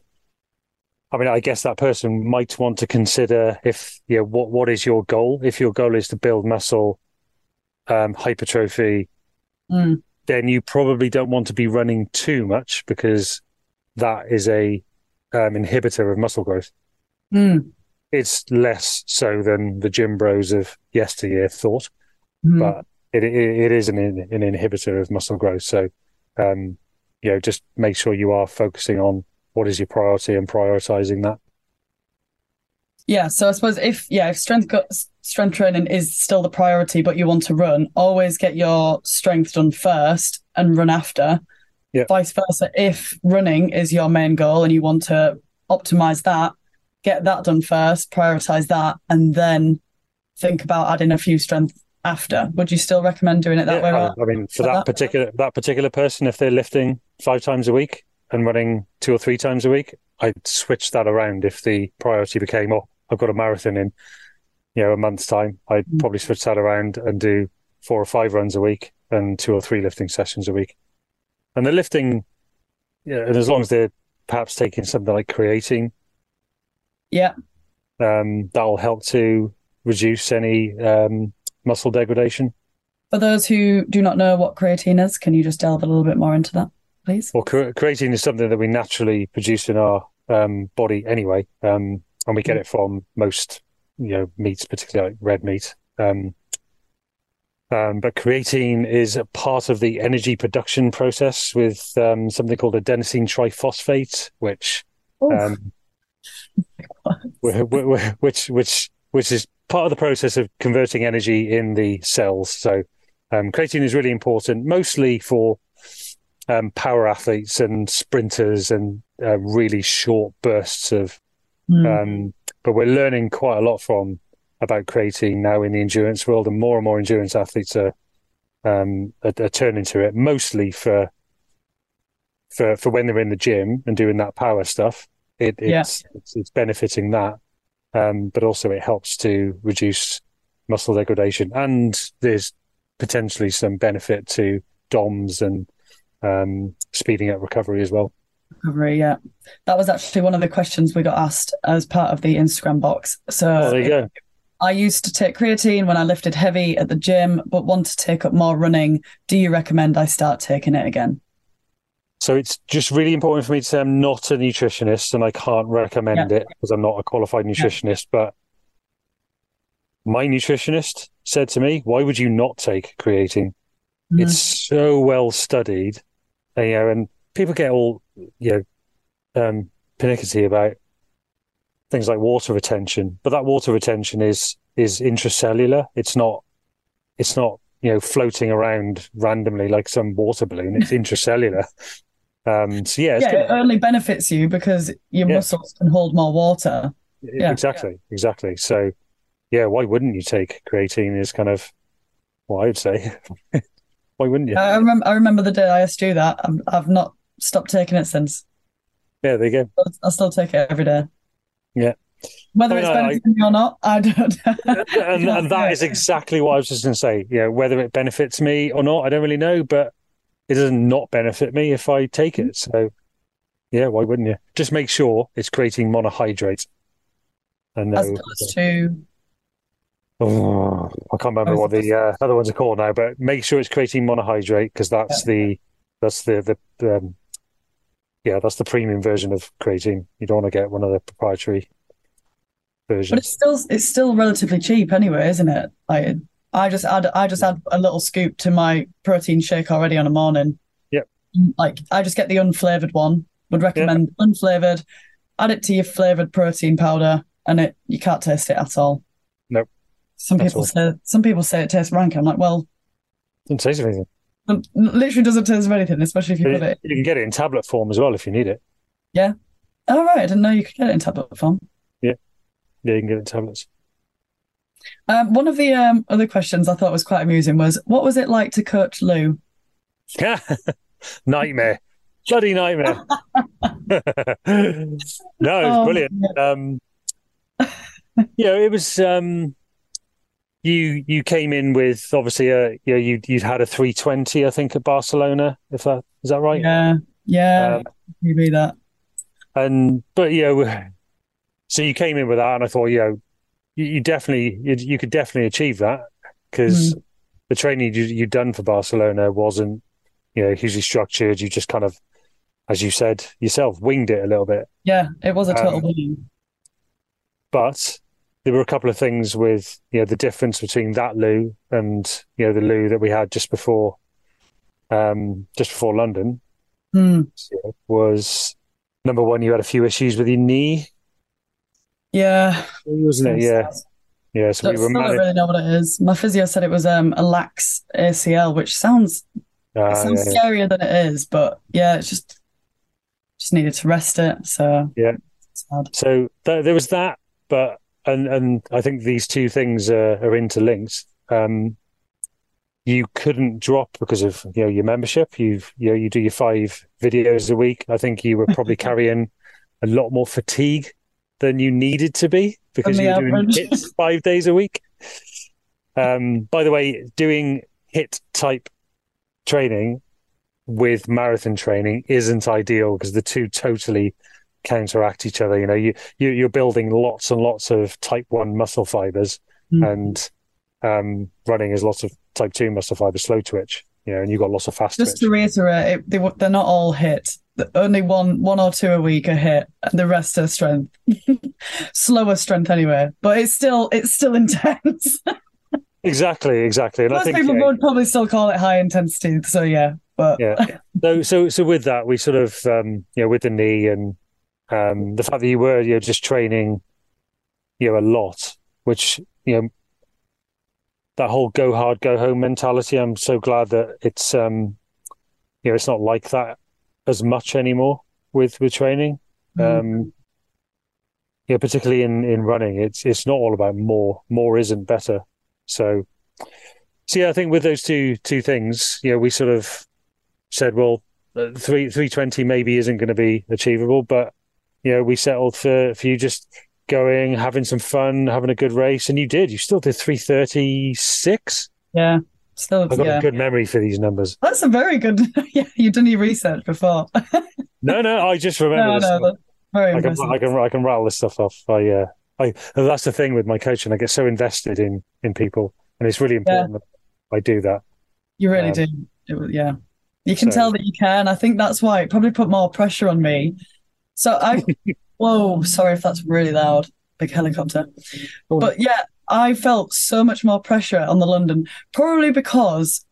I mean, I guess that person might want to consider if you know what what is your goal. If your goal is to build muscle, um, hypertrophy, mm. then you probably don't want to be running too much, because that is a um, inhibitor of muscle growth. Mm. It's less so than the gym bros of yesteryear thought, mm. but it, it it is an an inhibitor of muscle growth. So, um, you know, just make sure you are focusing on what is your priority and prioritizing that. Yeah. So I suppose if yeah, if strength got, strength training is still the priority, but you want to run, always get your strength done first and run after. Yeah. Vice versa, if running is your main goal and you want to optimize that, get that done first, prioritize that, and then think about adding a few strength after. Would you still recommend doing it that yeah, way? I, right? I mean, for like that, that particular that particular person, if they're lifting five times a week and running two or three times a week, I'd switch that around. If the priority became, oh, I've got a marathon in, you know, a month's time, I'd mm-hmm. probably switch that around and do four or five runs a week and two or three lifting sessions a week. And the lifting, yeah, and as long as they're perhaps taking something like creatine, yeah, um, that'll help to reduce any um, muscle degradation. For those who do not know what creatine is, can you just delve a little bit more into that, please? Well, creatine is something that we naturally produce in our um, body anyway, um, and we get it from most, you know, meats, particularly like red meat. Um, um, but creatine is a part of the energy production process with um, something called adenosine triphosphate, which um, which which which is part of the process of converting energy in the cells. So um, creatine is really important, mostly for um, power athletes and sprinters and uh, really short bursts of. Mm. Um, but we're learning quite a lot from about creatine now in the endurance world, and more and more endurance athletes are um, are, are turning to it, mostly for for for when they're in the gym and doing that power stuff. It, it's, yeah. it's, it's it's benefiting that. Um, but also it helps to reduce muscle degradation, and there's potentially some benefit to D O M S and um, speeding up recovery as well. Recovery, yeah. That was actually one of the questions we got asked as part of the Instagram box. So oh, there you go. I used to take creatine when I lifted heavy at the gym, but want to take up more running. Do you recommend I start taking it again? So it's just really important for me to say I'm not a nutritionist and I can't recommend yeah. it because I'm not a qualified nutritionist, yeah. but my nutritionist said to me, why would you not take creatine? Mm. It's so well studied. And, you know, and people get all, you know, um, pernickety about things like water retention, but that water retention is, is intracellular. It's not, it's not, you know, floating around randomly like some water balloon. It's intracellular. Um, so yeah, it's yeah gonna... it only benefits you because your yeah. muscles can hold more water. Yeah. Exactly, yeah. exactly. So yeah, why wouldn't you take creatine is kind of what I would say. Why wouldn't you? I remember, I remember the day I asked you that. I'm, I've not stopped taking it since. Yeah, there you go. I still take it every day. Yeah. Whether I mean, it's benefiting me or not, I don't know. and, and that is exactly what I was just going to say. Yeah, whether it benefits me or not, I don't really know, but it does not benefit me if I take it. So, yeah, why wouldn't you? Just make sure it's creating monohydrate. And as opposed to... Oh, I can't remember what the uh, other ones are called now, but make sure it's creating monohydrate because that's yeah. the that's the the um, yeah that's the premium version of creatine. You don't want to get one of the proprietary. Version. But it's still it's still relatively cheap anyway, isn't it? Like I just add I just add a little scoop to my protein shake already on a morning. Yep. Like I just get the unflavoured one. Would recommend yep. unflavoured. Add it to your flavoured protein powder, and it you can't taste it at all. Nope. Some That's people all. say some people say it tastes rank. I'm like, well, doesn't taste of anything. It literally doesn't taste of anything, especially if you but put it. You can get it in tablet form as well if you need it. Yeah. All right. I didn't know you could get it in tablet form. Yeah. Yeah, you can get it tablets. Um, one of the um, other questions I thought was quite amusing was, what was it like to coach Lou? Nightmare. Bloody nightmare. No, it was oh, brilliant. Yeah. Um, you know, it was... Um, you you came in with, obviously, a, you know, you'd, you'd had a three twenty, I think, at Barcelona. If that is that right? Yeah, yeah, um, you made that. And, but, you know... So you came in with that, and I thought, you know, you, you definitely, you, you could definitely achieve that because mm. the training you, you'd done for Barcelona wasn't, you know, hugely structured. You just kind of, as you said yourself, winged it a little bit. Yeah, it was a total um, wing. But there were a couple of things with, you know, the difference between that Lou and, you know, the Lou that we had just before, um, just before London mm. was, number one, you had a few issues with your knee. Yeah, wasn't it? Yeah, yeah. So we were I don't really know what it is. My physio said it was um, a lax A C L, which sounds ah, it sounds yeah, scarier yeah. than it is. But yeah, it's just just needed to rest it. So yeah, sad. So th- there was that, but and and I think these two things are, are interlinked. Um, you couldn't drop because of you know your membership. You've you know, you do your five videos a week. I think you were probably carrying a lot more fatigue than you needed to be because you're doing hits five days a week. Um, by the way, doing hit type training with marathon training isn't ideal because the two totally counteract each other. You know, you, you you're building lots and lots of type one muscle fibers mm. and um, running is lots of type two muscle fibers, slow twitch. Yeah, and you've got lots of fast Just bits. To reiterate, it, they, they're not all hit. Only one one or two a week are hit, and the rest are strength. Slower strength anyway, but it's still it's still intense. Exactly, exactly. And Most I think, people yeah, would probably still call it high intensity, so yeah. But yeah. So, so, so with that, we sort of, um, you know, with the knee and um, the fact that you were, you know, just training, you know, a lot, which, you know, that whole go hard, go home mentality. I'm so glad that it's, um, you know, it's not like that as much anymore with, with training. Mm-hmm. Um, yeah, particularly in, in running, it's, it's not all about more, more isn't better. So, so yeah, I think with those two, two things, you know, we sort of said, well, three, three twenty maybe isn't going to be achievable, but you know, we settled for, for you just going, having some fun, having a good race. And you did, you still did three thirty-six. Yeah. Still, I've got yeah. a good memory for these numbers. That's a very good. Yeah. You've done your research before. no, no. I just remember. No, no, very I can, I can, I can rattle this stuff off. I, uh, I, that's the thing with my coaching. I get so invested in, in people, and it's really important yeah. that I do that. You really um, do. It, yeah. You can so. tell that you can. I think that's why it probably put more pressure on me. So I, whoa, sorry if that's really loud, big helicopter. But yeah, I felt so much more pressure on the London, probably because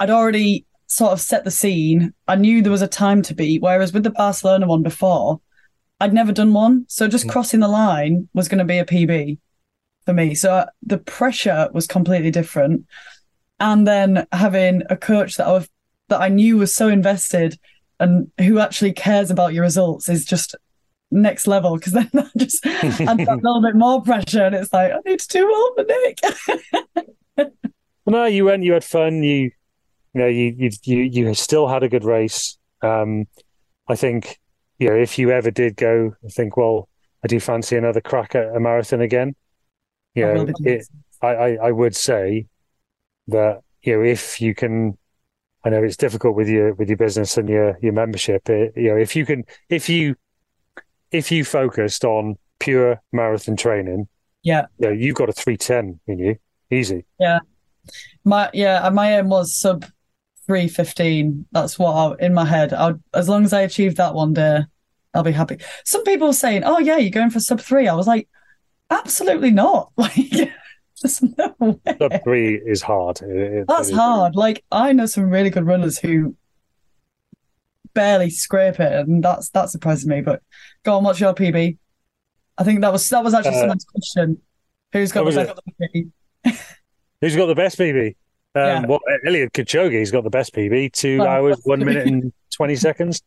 I'd already sort of set the scene. I knew there was a time to beat, whereas with the Barcelona one before, I'd never done one. So just crossing the line was going to be a P B for me. So the pressure was completely different. And then having a coach that I was, that I knew was so invested and who actually cares about your results is just next level, because then I just adds a little bit more pressure, and it's like, I need to do well for Nick. Well, no, you went, you had fun. You, you know, you, you, you, you still had a good race. Um, I think, you know, if you ever did go and think, well, I do fancy another crack at a marathon again, you know, it, I, I, I would say that, you know, if you can, I know it's difficult with your, with your business and your, your membership, it, you know, if you can, if you, if you focused on pure marathon training, yeah, you know, you've got a three ten in you, easy. Yeah. My, yeah. My aim was sub three fifteen. That's what I, in my head, I would, as long as I achieve that one day, I'll be happy. Some people were saying, oh yeah, you're going for sub three. I was like, absolutely not. Like, there's no way. Sub three is hard. It, it, That's it is hard. Like, I know some really good runners who barely scrape it, and that's that surprises me. But go on, what's your P B? I think that was that was actually uh, someone's question. Who's got the best P B? Who's got the best P B? Um, yeah. Well, Eliud Kipchoge's got the best P B, two well, hours, one minute and twenty seconds.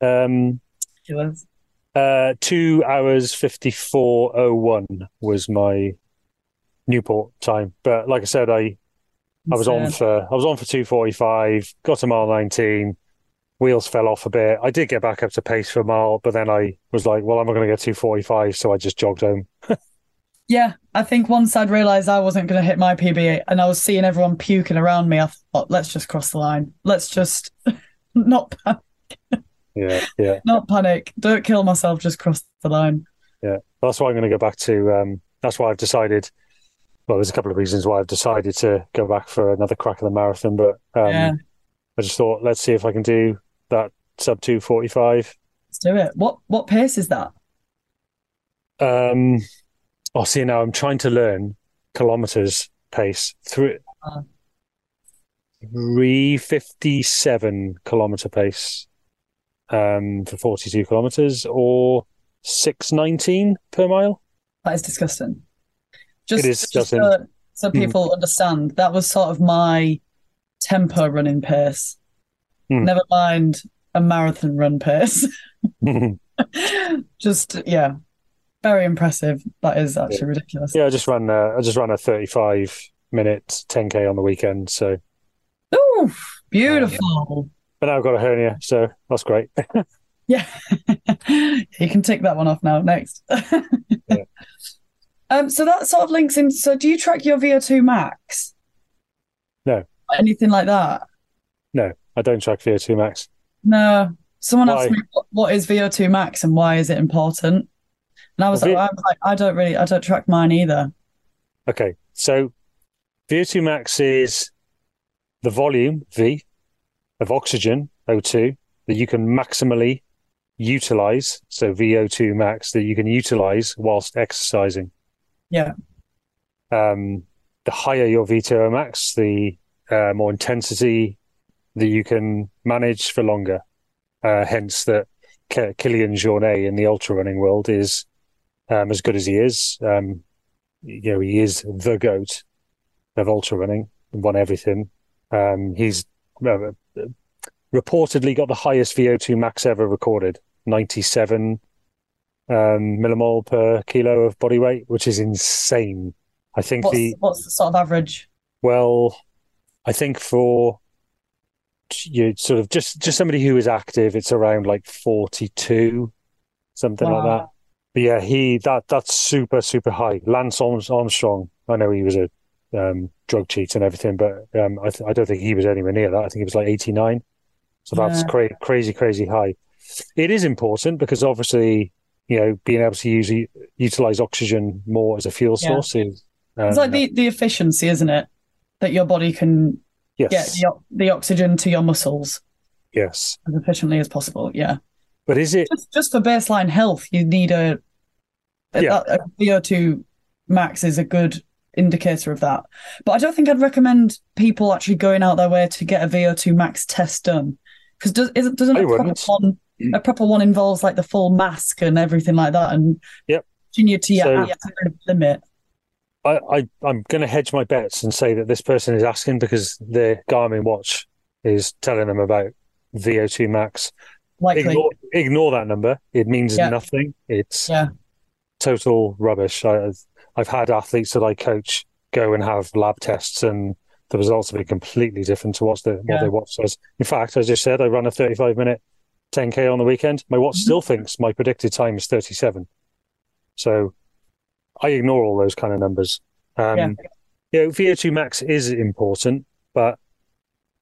Um, uh, two hours fifty four oh one was my Newport time, but like I said, I I was on for I was on for two forty five. Got to mile nineteen. Wheels fell off a bit. I did get back up to pace for a mile, but then I was like, well, I'm not going to get two forty-five, so I just jogged home. Yeah, I think once I'd realised I wasn't going to hit my P B and I was seeing everyone puking around me, I thought, let's just cross the line. Let's just not panic. Yeah, yeah. Not panic. Don't kill myself, just cross the line. Yeah, that's why I'm going to go back to, um, that's why I've decided, well, there's a couple of reasons why I've decided to go back for another crack at the marathon, but um, yeah. I just thought, let's see if I can do that sub two forty-five. Let's do it. What what pace is that? Um, oh, see now I'm trying to learn kilometers pace through uh, three fifty-seven kilometer pace um, for forty-two kilometers or six nineteen per mile. That is disgusting. Just, it is disgusting. Just so, so people mm. understand, that was sort of my tempo running pace. Hmm. Never mind a marathon run pace. Just yeah, very impressive. That is actually yeah. ridiculous. Yeah, I just ran. Uh, I just ran a thirty-five minute ten k on the weekend. So, ooh, beautiful. Uh, but now I've got a hernia, so that's great. Yeah, you can tick that one off now. Next. Yeah. Um. So that sort of links in. So, do you track your V O two max? No. Anything like that? No. I don't track V O two max. No. Someone why? asked me, what, what is V O two max and why is it important? And I was, well, like, v- I was like, I don't really, I don't track mine either. Okay. So V O two max is the volume, V, of oxygen, O two, that you can maximally utilize, so V O two max, that you can utilize whilst exercising. Yeah. Um, the higher your V O two max, the uh, more intensity that you can manage for longer. Uh, hence that K- Kilian Jornet in the ultra running world is um, as good as he is. Um, you know, he is the GOAT of ultra running and won everything. Um, he's uh, reportedly got the highest V O two max ever recorded, ninety-seven um, millimole per kilo of body weight, which is insane. I think what's, the what's the sort of average? Well, I think for you sort of just just somebody who is active, it's around like forty-two, something wow. like that. But yeah, he that that's super super high. Lance Armstrong, I know he was a um, drug cheat and everything, but um, I, th- I don't think he was anywhere near that. I think he was like eighty-nine. So that's yeah. cra- crazy, crazy high. It is important because obviously, you know, being able to use utilize oxygen more as a fuel yeah. source is. Um, it's like the, the efficiency, isn't it? That your body can yes. get the, the oxygen to your muscles yes, as efficiently as possible, yeah. But is it... Just, just for baseline health, you need a... Yeah. That, a V O two max is a good indicator of that. But I don't think I'd recommend people actually going out their way to get a V O two max test done. Because does, doesn't a proper, one, a proper one involves like the full mask and everything like that and yep. pushing you to your so, absolute limit? I, I, I'm going to hedge my bets and say that this person is asking because their Garmin watch is telling them about V O two max. Ignore, ignore that number. It means yeah. nothing. It's yeah. total rubbish. I, I've had athletes that I coach go and have lab tests and the results will be completely different to what's the, yeah. what their watch says. In fact, as I just said, I ran a thirty-five minute ten K on the weekend. My watch mm-hmm. still thinks my predicted time is thirty-seven. So... I ignore all those kind of numbers. Um, yeah. You know, V O two max is important, but,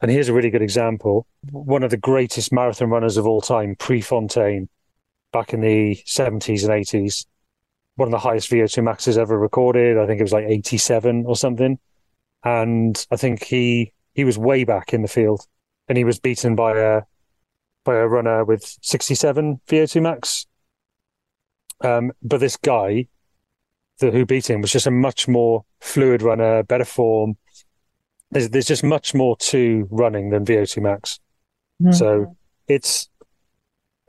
and here's a really good example, one of the greatest marathon runners of all time, Prefontaine, back in the seventies and eighties, one of the highest V O two maxes ever recorded. I think it was like eighty-seven or something. And I think he he was way back in the field and he was beaten by a, by a runner with sixty-seven V O two max. Um, but this guy... The, who beat him was just a much more fluid runner, better form. There's, there's just much more to running than V O two max. Mm-hmm. So it's,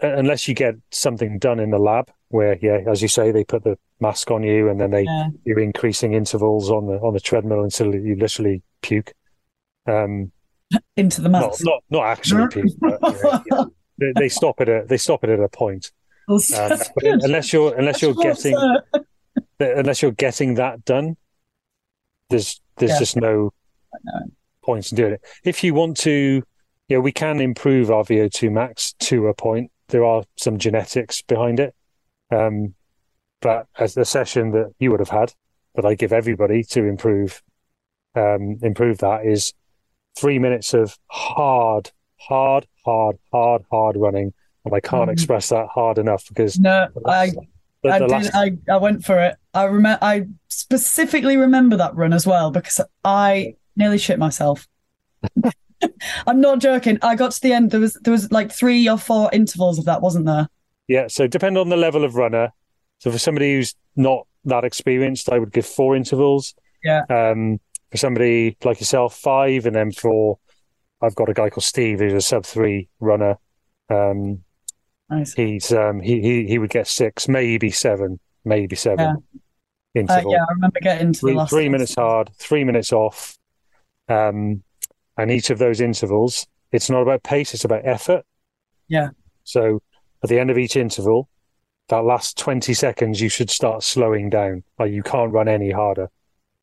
unless you get something done in the lab where, yeah, as you say, they put the mask on you and then they yeah. you're increasing intervals on the on the treadmill until you literally puke. Um, Into the mask. Not, not, not actually puke. But, yeah, yeah. They, they stop it at they stop it at a point. Well, um, unless you're unless you're getting. Unless you're getting that done, there's there's yeah. just no, no point in doing it. If you want to, yeah, we can improve our V O two max to a point. There are some genetics behind it. Um, but as the session that you would have had, that I give everybody to improve, um, improve that is three minutes of hard, hard, hard, hard, hard running. And I can't mm. express that hard enough because... No, I... I, did, last... I I went for it. I remember. I specifically remember that run as well because I nearly shit myself. I'm not joking. I got to the end. There was there was like three or four intervals of that, wasn't there? Yeah. So depend on the level of runner. So for somebody who's not that experienced, I would give four intervals. Yeah. Um, for somebody like yourself, five, and then for I've got a guy called Steve who's a sub three runner. Um, Nice. He's um he, he he would get six, maybe seven, maybe seven yeah. interval. Uh, yeah, I remember getting to three, the last three minutes hard, three minutes off, um, and each of those intervals, it's not about pace, it's about effort. Yeah. So at the end of each interval, that last twenty seconds, you should start slowing down. Like you can't run any harder,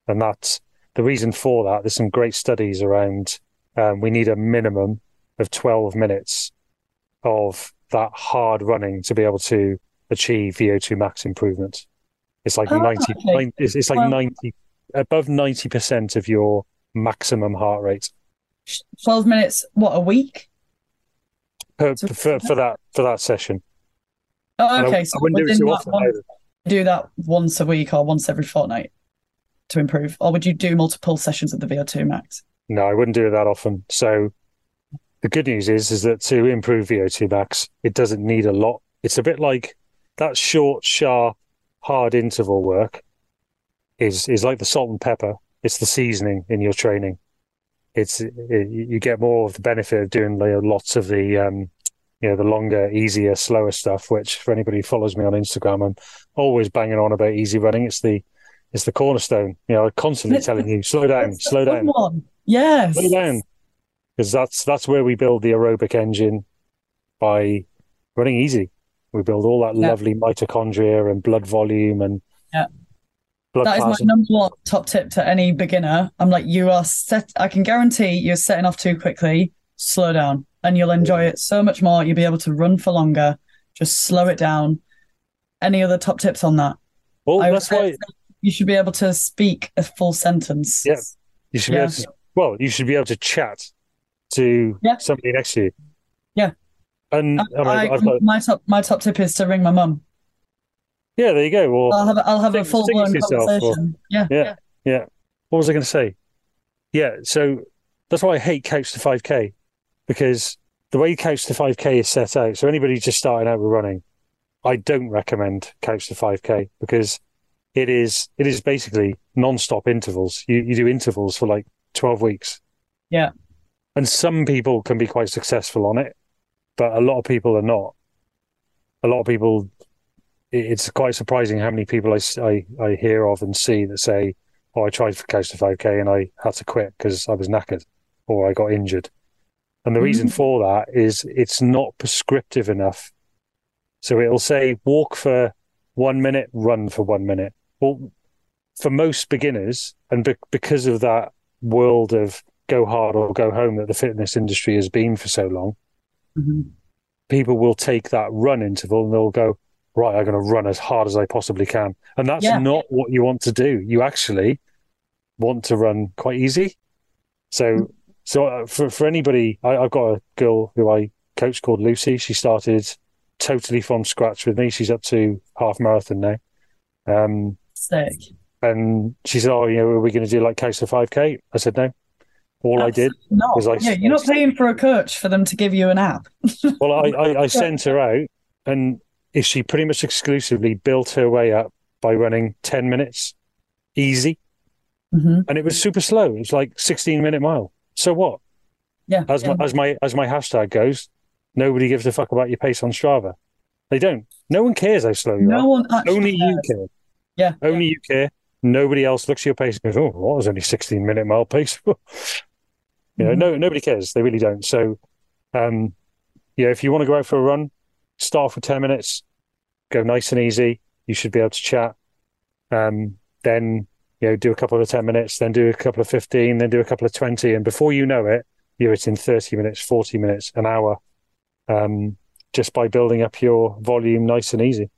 and that's the reason for that. There's some great studies around. Um, we need a minimum of twelve minutes of that hard running to be able to achieve V O two max improvement. It's like oh, ninety. Okay. It's, it's like well, ninety above ninety percent of your maximum heart rate. Twelve minutes. What a week per, so, for for that for that session. Oh, okay. I, so I wouldn't do it too often. One, do that once a week or once every fortnight to improve, or would you do multiple sessions of the V O two max? No, I wouldn't do it that often. So the good news is, is that to improve V O two max, it doesn't need a lot. It's a bit like that short, sharp, hard interval work is is like the salt and pepper. It's the seasoning in your training. It's it, you get more of the benefit of doing lots of the um, you know the longer, easier, slower stuff. Which for anybody who follows me on Instagram, I'm always banging on about easy running. It's the it's the cornerstone. You know, I'm constantly telling you, slow down, slow down, yes, slow down, because that's that's where we build the aerobic engine by running easy. We build all that yeah. lovely mitochondria and blood volume and yeah. blood that plasma. Is my number one top tip to any beginner. I'm like, you are set. I can guarantee you're setting off too quickly. Slow down, and you'll enjoy yeah. it so much more. You'll be able to run for longer. Just slow it down. Any other top tips on that? Oh, well, that's why you should be able to speak a full sentence. Yeah, you should. Yeah. Be able to, well, you should be able to chat to yeah. somebody next to you. Yeah. And I, I, I've got, my top my top tip is to ring my mum. Yeah, there you go. Or I'll have I'll have think, a full blown conversation. Or, yeah, yeah, yeah, yeah. What was I going to say? Yeah, so that's why I hate couch to five K, because the way couch to five K is set out. So anybody just starting out with running, I don't recommend couch to five K, because it is it is basically non-stop intervals. You you do intervals for like twelve weeks. Yeah, and some people can be quite successful on it. But a lot of people are not. A lot of people, it's quite surprising how many people I, I, I hear of and see that say, oh, I tried for Coast to five K and I had to quit because I was knackered or I got injured. And the mm-hmm. reason for that is it's not prescriptive enough. So it'll say walk for one minute, run for one minute. Well, for most beginners, and be- because of that world of go hard or go home that the fitness industry has been for so long, Mm-hmm. people will take that run interval and they'll go, right, I'm going to run as hard as I possibly can. And that's yeah. not what you want to do. You actually want to run quite easy. So mm-hmm. so for, for anybody, I, I've got a girl who I coach called Lucy. She started totally from scratch with me. She's up to half marathon now. Um, Sick. And she said, oh, you know, are we going to do like couch to five K? I said, no. All Absolutely I did not. was I... Yeah, you're not paying for a coach for them to give you an app. Well, I, I, I sent her out, and if she pretty much exclusively built her way up by running ten minutes easy. Mm-hmm. And it was super slow. It was like sixteen minute mile. So what? Yeah. As, yeah. My, as, my, as my hashtag goes, nobody gives a fuck about your pace on Strava. They don't. No one cares how slow you no are. No one actually Only cares. you care. Yeah. Only yeah. you care. Nobody else looks at your pace and goes, oh, that was only sixteen minute mile pace. You know, no, nobody cares. They really don't. So, um, yeah, if you want to go out for a run, start for ten minutes, go nice and easy. You should be able to chat. Um, then, you know, do a couple of ten minutes, then do a couple of fifteen, then do a couple of twenty. And before you know it, you're at in thirty minutes, forty minutes, an hour, um, just by building up your volume nice and easy.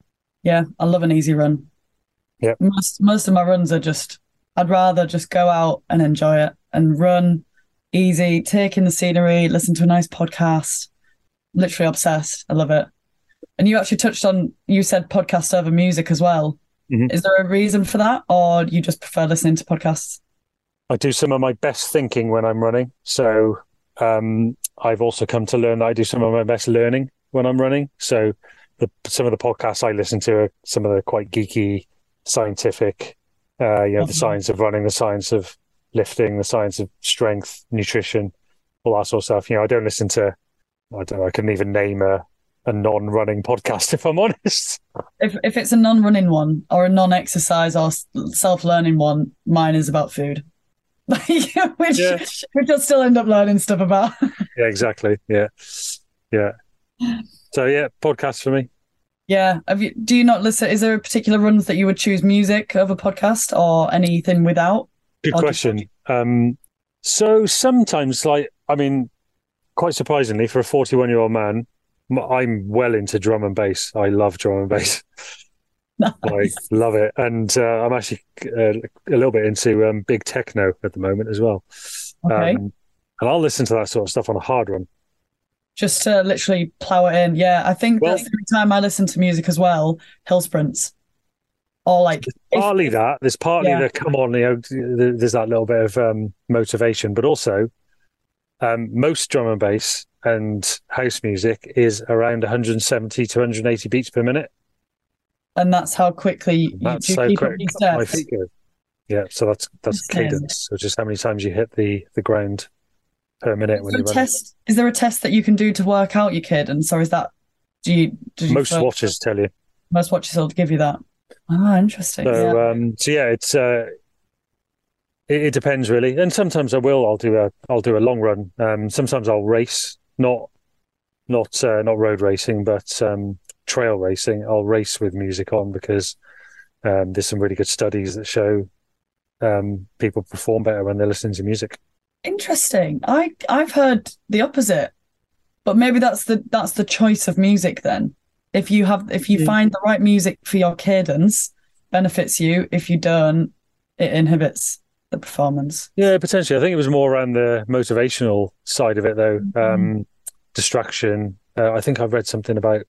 Yeah, I love an easy run. Yeah. Most, most of my runs are just, I'd rather just go out and enjoy it and run. Easy, take in the scenery, listen to a nice podcast. Literally obsessed. I love it. And you actually touched on, you said podcast over music as well. Mm-hmm. Is there a reason for that, or do you just prefer listening to podcasts? I do some of my best thinking when I'm running. So um, I've also come to learn that I do some of my best learning when I'm running. So the, some of the podcasts I listen to are some of the quite geeky, scientific, uh, you know, mm-hmm. the science of running, the science of lifting, the science of strength, nutrition, all that sort of stuff. You know, I don't listen to, I don't know, I couldn't even name a, a non-running podcast, if I'm honest. If if it's a non-running one or a non-exercise or self-learning one, mine is about food. Which, yeah. which I'll still end up learning stuff about. Yeah, exactly. Yeah. Yeah. So yeah, podcasts for me. Yeah. Have you, do you not listen? Is there a particular runs that you would choose music over podcast or anything without? Good question. Um, so sometimes, like, I mean, quite surprisingly, for a forty-one-year-old man, I'm well into drum and bass. I love drum and bass. Nice. I love it. And uh, I'm actually uh, a little bit into um, big techno at the moment as well. Okay. Um, and I'll listen to that sort of stuff on a hard run. Just to literally plow it in. Yeah, I think well, that's the time I listen to music as well, hill sprints. Or like there's partly if, that there's partly yeah. the come on, you know, there's that little bit of um, motivation, but also um, most drum and bass and house music is around one seventy to one eighty beats per minute, and that's how quickly and you do so keep quick, my feet go. Yeah, so that's that's insane, cadence. So just how many times you hit the the ground per minute when you run. Test, is there a test that you can do to work out your kid? And so is that do you? Do you most first, watches tell you. Most watches will give you that. Ah, oh, interesting. So yeah, um, so yeah it's uh, it, it depends really, and sometimes I will. I'll do a I'll do a long run. Um, sometimes I'll race, not not uh, not road racing, but um, trail racing. I'll race with music on because um, there's some really good studies that show um, people perform better when they're listening to music. Interesting. I I've heard the opposite, but maybe that's the that's the choice of music then. If you have, if you find the right music for your cadence, benefits you. If you don't, it inhibits the performance. Yeah, potentially. I think it was more around the motivational side of it, though. Mm-hmm. Um, distraction. Uh, I think I've read something about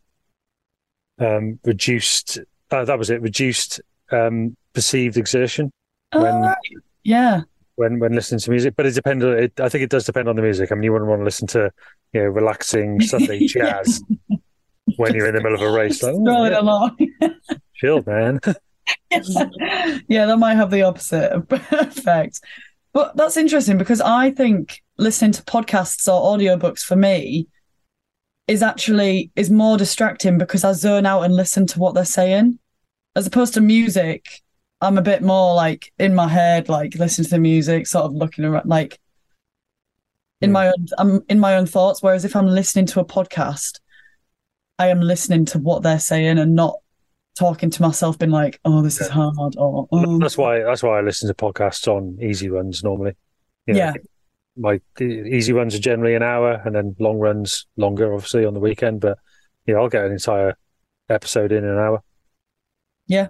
um, reduced. Uh, that was it. Reduced um, perceived exertion. Oh, when, right. Yeah. When when listening to music, but it depends. It, I think it does depend on the music. I mean, you wouldn't want to listen to you know relaxing Sunday jazz. Yeah. When just, you're in the middle of a race, like, oh, yeah. along. Chill, man. yeah. yeah, that might have the opposite effect. But that's interesting because I think listening to podcasts or audiobooks for me is actually is more distracting because I zone out and listen to what they're saying. As opposed to music, I'm a bit more like in my head, like listening to the music, sort of looking around, like in mm. my own, I'm in my own thoughts. Whereas if I'm listening to a podcast, I am listening to what they're saying and not talking to myself, being like, "Oh, this yeah. is hard." Or oh. that's why that's why I listen to podcasts on easy runs normally. You know, yeah, my easy runs are generally an hour, and then long runs longer, obviously on the weekend. But yeah, you know, I'll get an entire episode in an hour. Yeah,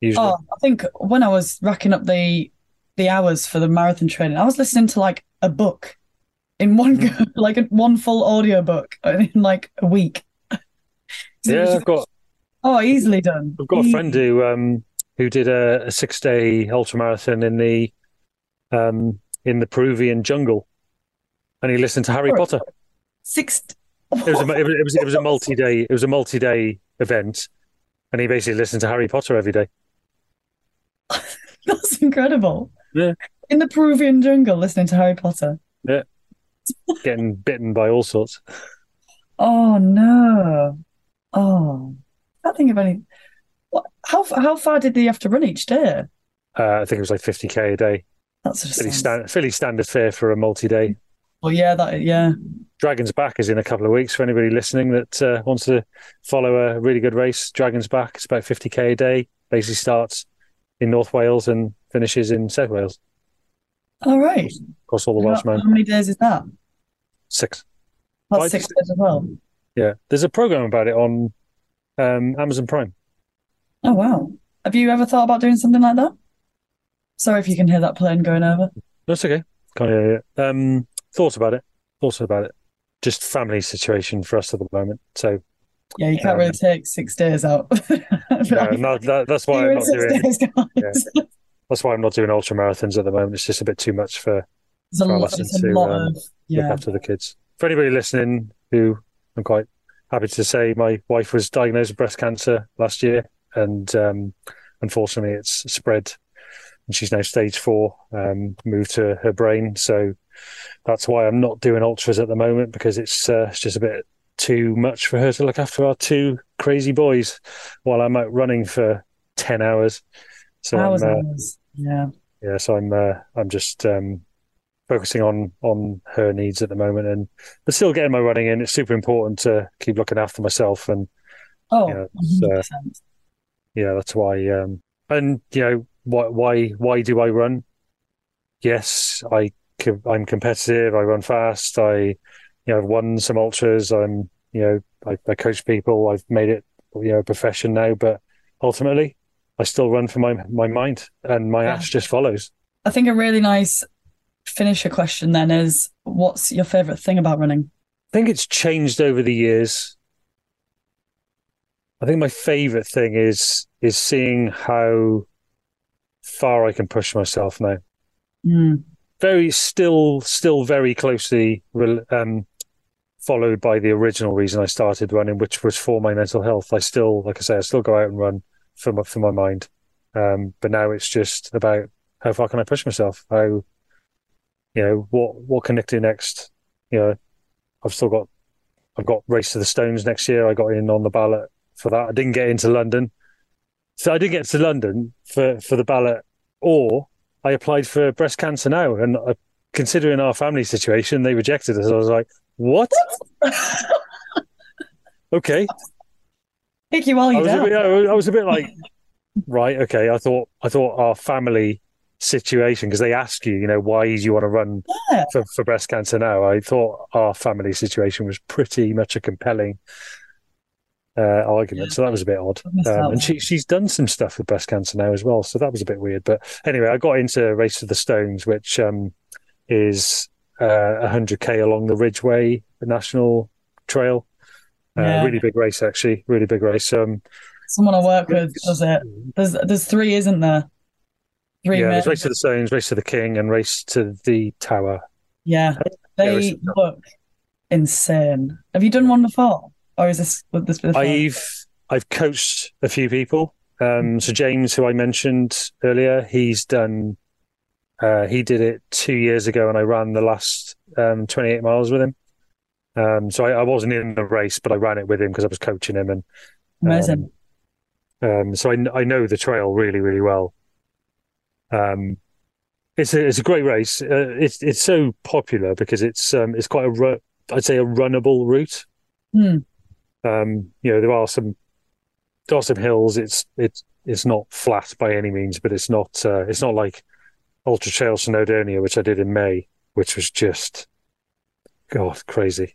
usually. Oh, I think when I was racking up the the hours for the marathon training, I was listening to like a book in one go, like a, one full audiobook in like a week. So yeah, I've got. Oh, easily done. I've got easily. a friend who um who did a, a six day ultra marathon in the um in the Peruvian jungle, and he listened to Harry oh, Potter. Six. It was, a, it was it was it was a multi day it was a multi day event, and he basically listened to Harry Potter every day. That's incredible. Yeah. In the Peruvian jungle, listening to Harry Potter. Yeah. Getting bitten by all sorts. Oh no. Oh, I can't think of any. What, how how far did they have to run each day? Uh, I think it was like fifty k a day. That's just fairly, sounds... stand, fairly standard fare for a multi-day. Well, yeah, that yeah. Dragon's Back is in a couple of weeks for anybody listening that uh, wants to follow a really good race. Dragon's Back, it's about fifty k a day. Basically starts in North Wales and finishes in South Wales. All right. Across, across all the Welsh mountains. How many days is that? Six. That's Five six days as well. Yeah, there's a program about it on um, Amazon Prime. Oh, wow. Have you ever thought about doing something like that? Sorry if you can hear that plane going over. That's okay. Can't hear it. Um, thought about it. Thought about it. Just family situation for us at the moment. So yeah, you can't um, really take six days out. no, no, that, that's why I'm not doing. Days, yeah. That's why I'm not doing ultra marathons at the moment. It's just a bit too much for, for a lot, to a lot um, of, yeah. look after the kids. For anybody listening who. I'm quite happy to say my wife was diagnosed with breast cancer last year, and um, unfortunately it's spread and she's now stage four, um, moved to her brain. So that's why I'm not doing ultras at the moment, because it's, uh, it's just a bit too much for her to look after our two crazy boys while I'm out running for ten hours. So hours, I'm, uh, hours. Yeah. Yeah. So I'm, uh, I'm just, um, focusing on on her needs at the moment, and but still getting my running in. It's super important to keep looking after myself, and oh, you know, so, yeah, that's why. Um, and you know, why why why do I run? Yes, I I'm competitive. I run fast. I you know I've won some ultras. I'm you know I, I coach people. I've made it you know a profession now, but ultimately, I still run for my my mind, and my yeah. ass just follows. I think a really nice. Finish your question then is, what's your favorite thing about running? I think it's changed over the years. I think my favorite thing is is seeing how far I can push myself now. Mm. Very still, still very closely um, followed by the original reason I started running, which was for my mental health. I still, like I say, I still go out and run for my, for my mind. Um, but now it's just about how far can I push myself? How, you know, what, what can Nick do next? You know, I've still got, I've got Race to the Stones next year. I got in on the ballot for that. I didn't get into London. So I didn't get to London for, for the ballot, or I applied for breast cancer now. And uh, considering our family situation, they rejected us. I was like, what? Okay. Pick you while you're down. Bit, I was a bit like, right, okay. I thought, I thought our family situation, because they ask you, you know, why do you want to run yeah. for, for breast cancer now? I thought our family situation was pretty much a compelling uh, argument. Yeah. So that was a bit odd. Um, and she, she's done some stuff with breast cancer now as well. So that was a bit weird. But anyway, I got into Race to the Stones, which um, is uh, one hundred K along the Ridgeway, the National Trail. Uh, yeah. Really big race, actually. Really big race. Um, Someone I work with does it. There's, there's three, isn't there? Three yeah, men. There's Race to the Stones, Race to the King, and Race to the Tower. Yeah, they yeah, the look insane. Have you done one before, or is this this? Before? I've I've coached a few people. Um, so James, who I mentioned earlier, he's done. Uh, he did it two years ago, and I ran the last um, twenty-eight miles with him. Um, so I, I wasn't in the race, but I ran it with him because I was coaching him and. Amazing. Um, um, so I, I know the trail really, really well. Um, it's a it's a great race. Uh, it's it's so popular because it's um it's quite a ru- I'd say a runnable route. Mm. Um, you know there are some there are some hills. It's it's it's not flat by any means, but it's not uh, it's not like Ultra Trail Snowdonia, which I did in May, which was just God crazy.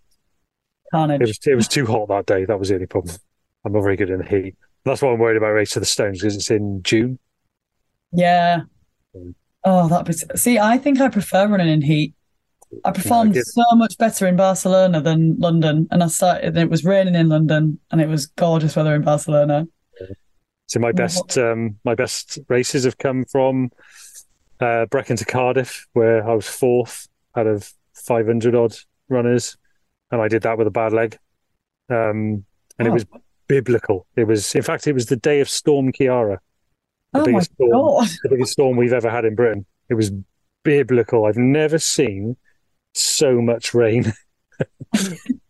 Carnage. It was it was too hot that day. That was the only problem. I'm not very good in the heat. That's why I'm worried about Race to the Stones because it's in June. Yeah. Oh, that was. See, I think I prefer running in heat. I performed yeah, I so much better in Barcelona than London, and I started. It was raining in London, and it was gorgeous weather in Barcelona. Yeah. So my best, um, my best races have come from uh, Brecon to Cardiff, where I was fourth out of five hundred odd runners, and I did that with a bad leg, um, and oh. it was biblical. It was, in fact, it was the day of Storm Ciara. The, oh biggest my God. Storm, the biggest storm we've ever had in Britain. It was biblical. I've never seen so much rain.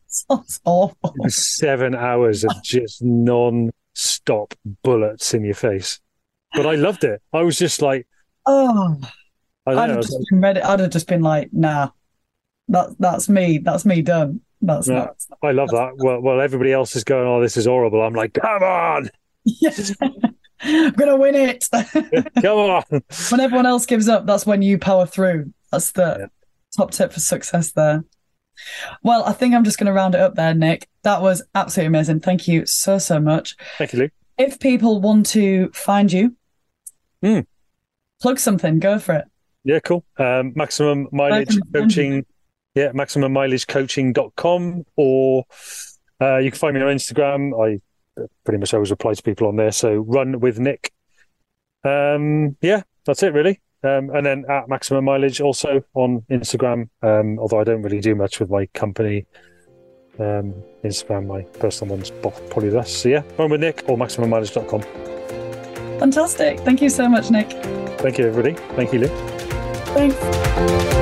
Sounds awful. Seven hours of just non-stop bullets in your face. But I loved it. I was just like, oh, I don't I'd, know, have I just like, been ready. I'd have just been like, nah, that, that's me. That's me done. That's, nah, that's I love that's, that. That's, well, well, everybody else is going, oh, this is horrible. I'm like, come on. Yes. I'm going to win it. Come on. When everyone else gives up, that's when you power through. That's the yeah. top tip for success there. Well, I think I'm just going to round it up there, Nick. That was absolutely amazing. Thank you so, so much. Thank you, Luke. If people want to find you, mm. plug something, go for it. Yeah, cool. Um, maximum mileage coaching. Yeah, maximum mileage coaching dot com or uh, you can find me on Instagram. I pretty much always reply to people on there. So Run With Nick. Um, yeah, that's it really. Um, and then at Maximum Mileage also on Instagram. Um, although I don't really do much with my company. Um, Instagram, my personal one's probably less. So yeah, Run With Nick or maximum mileage dot com. Fantastic. Thank you so much, Nick. Thank you, everybody. Thank you, Lou. Thanks.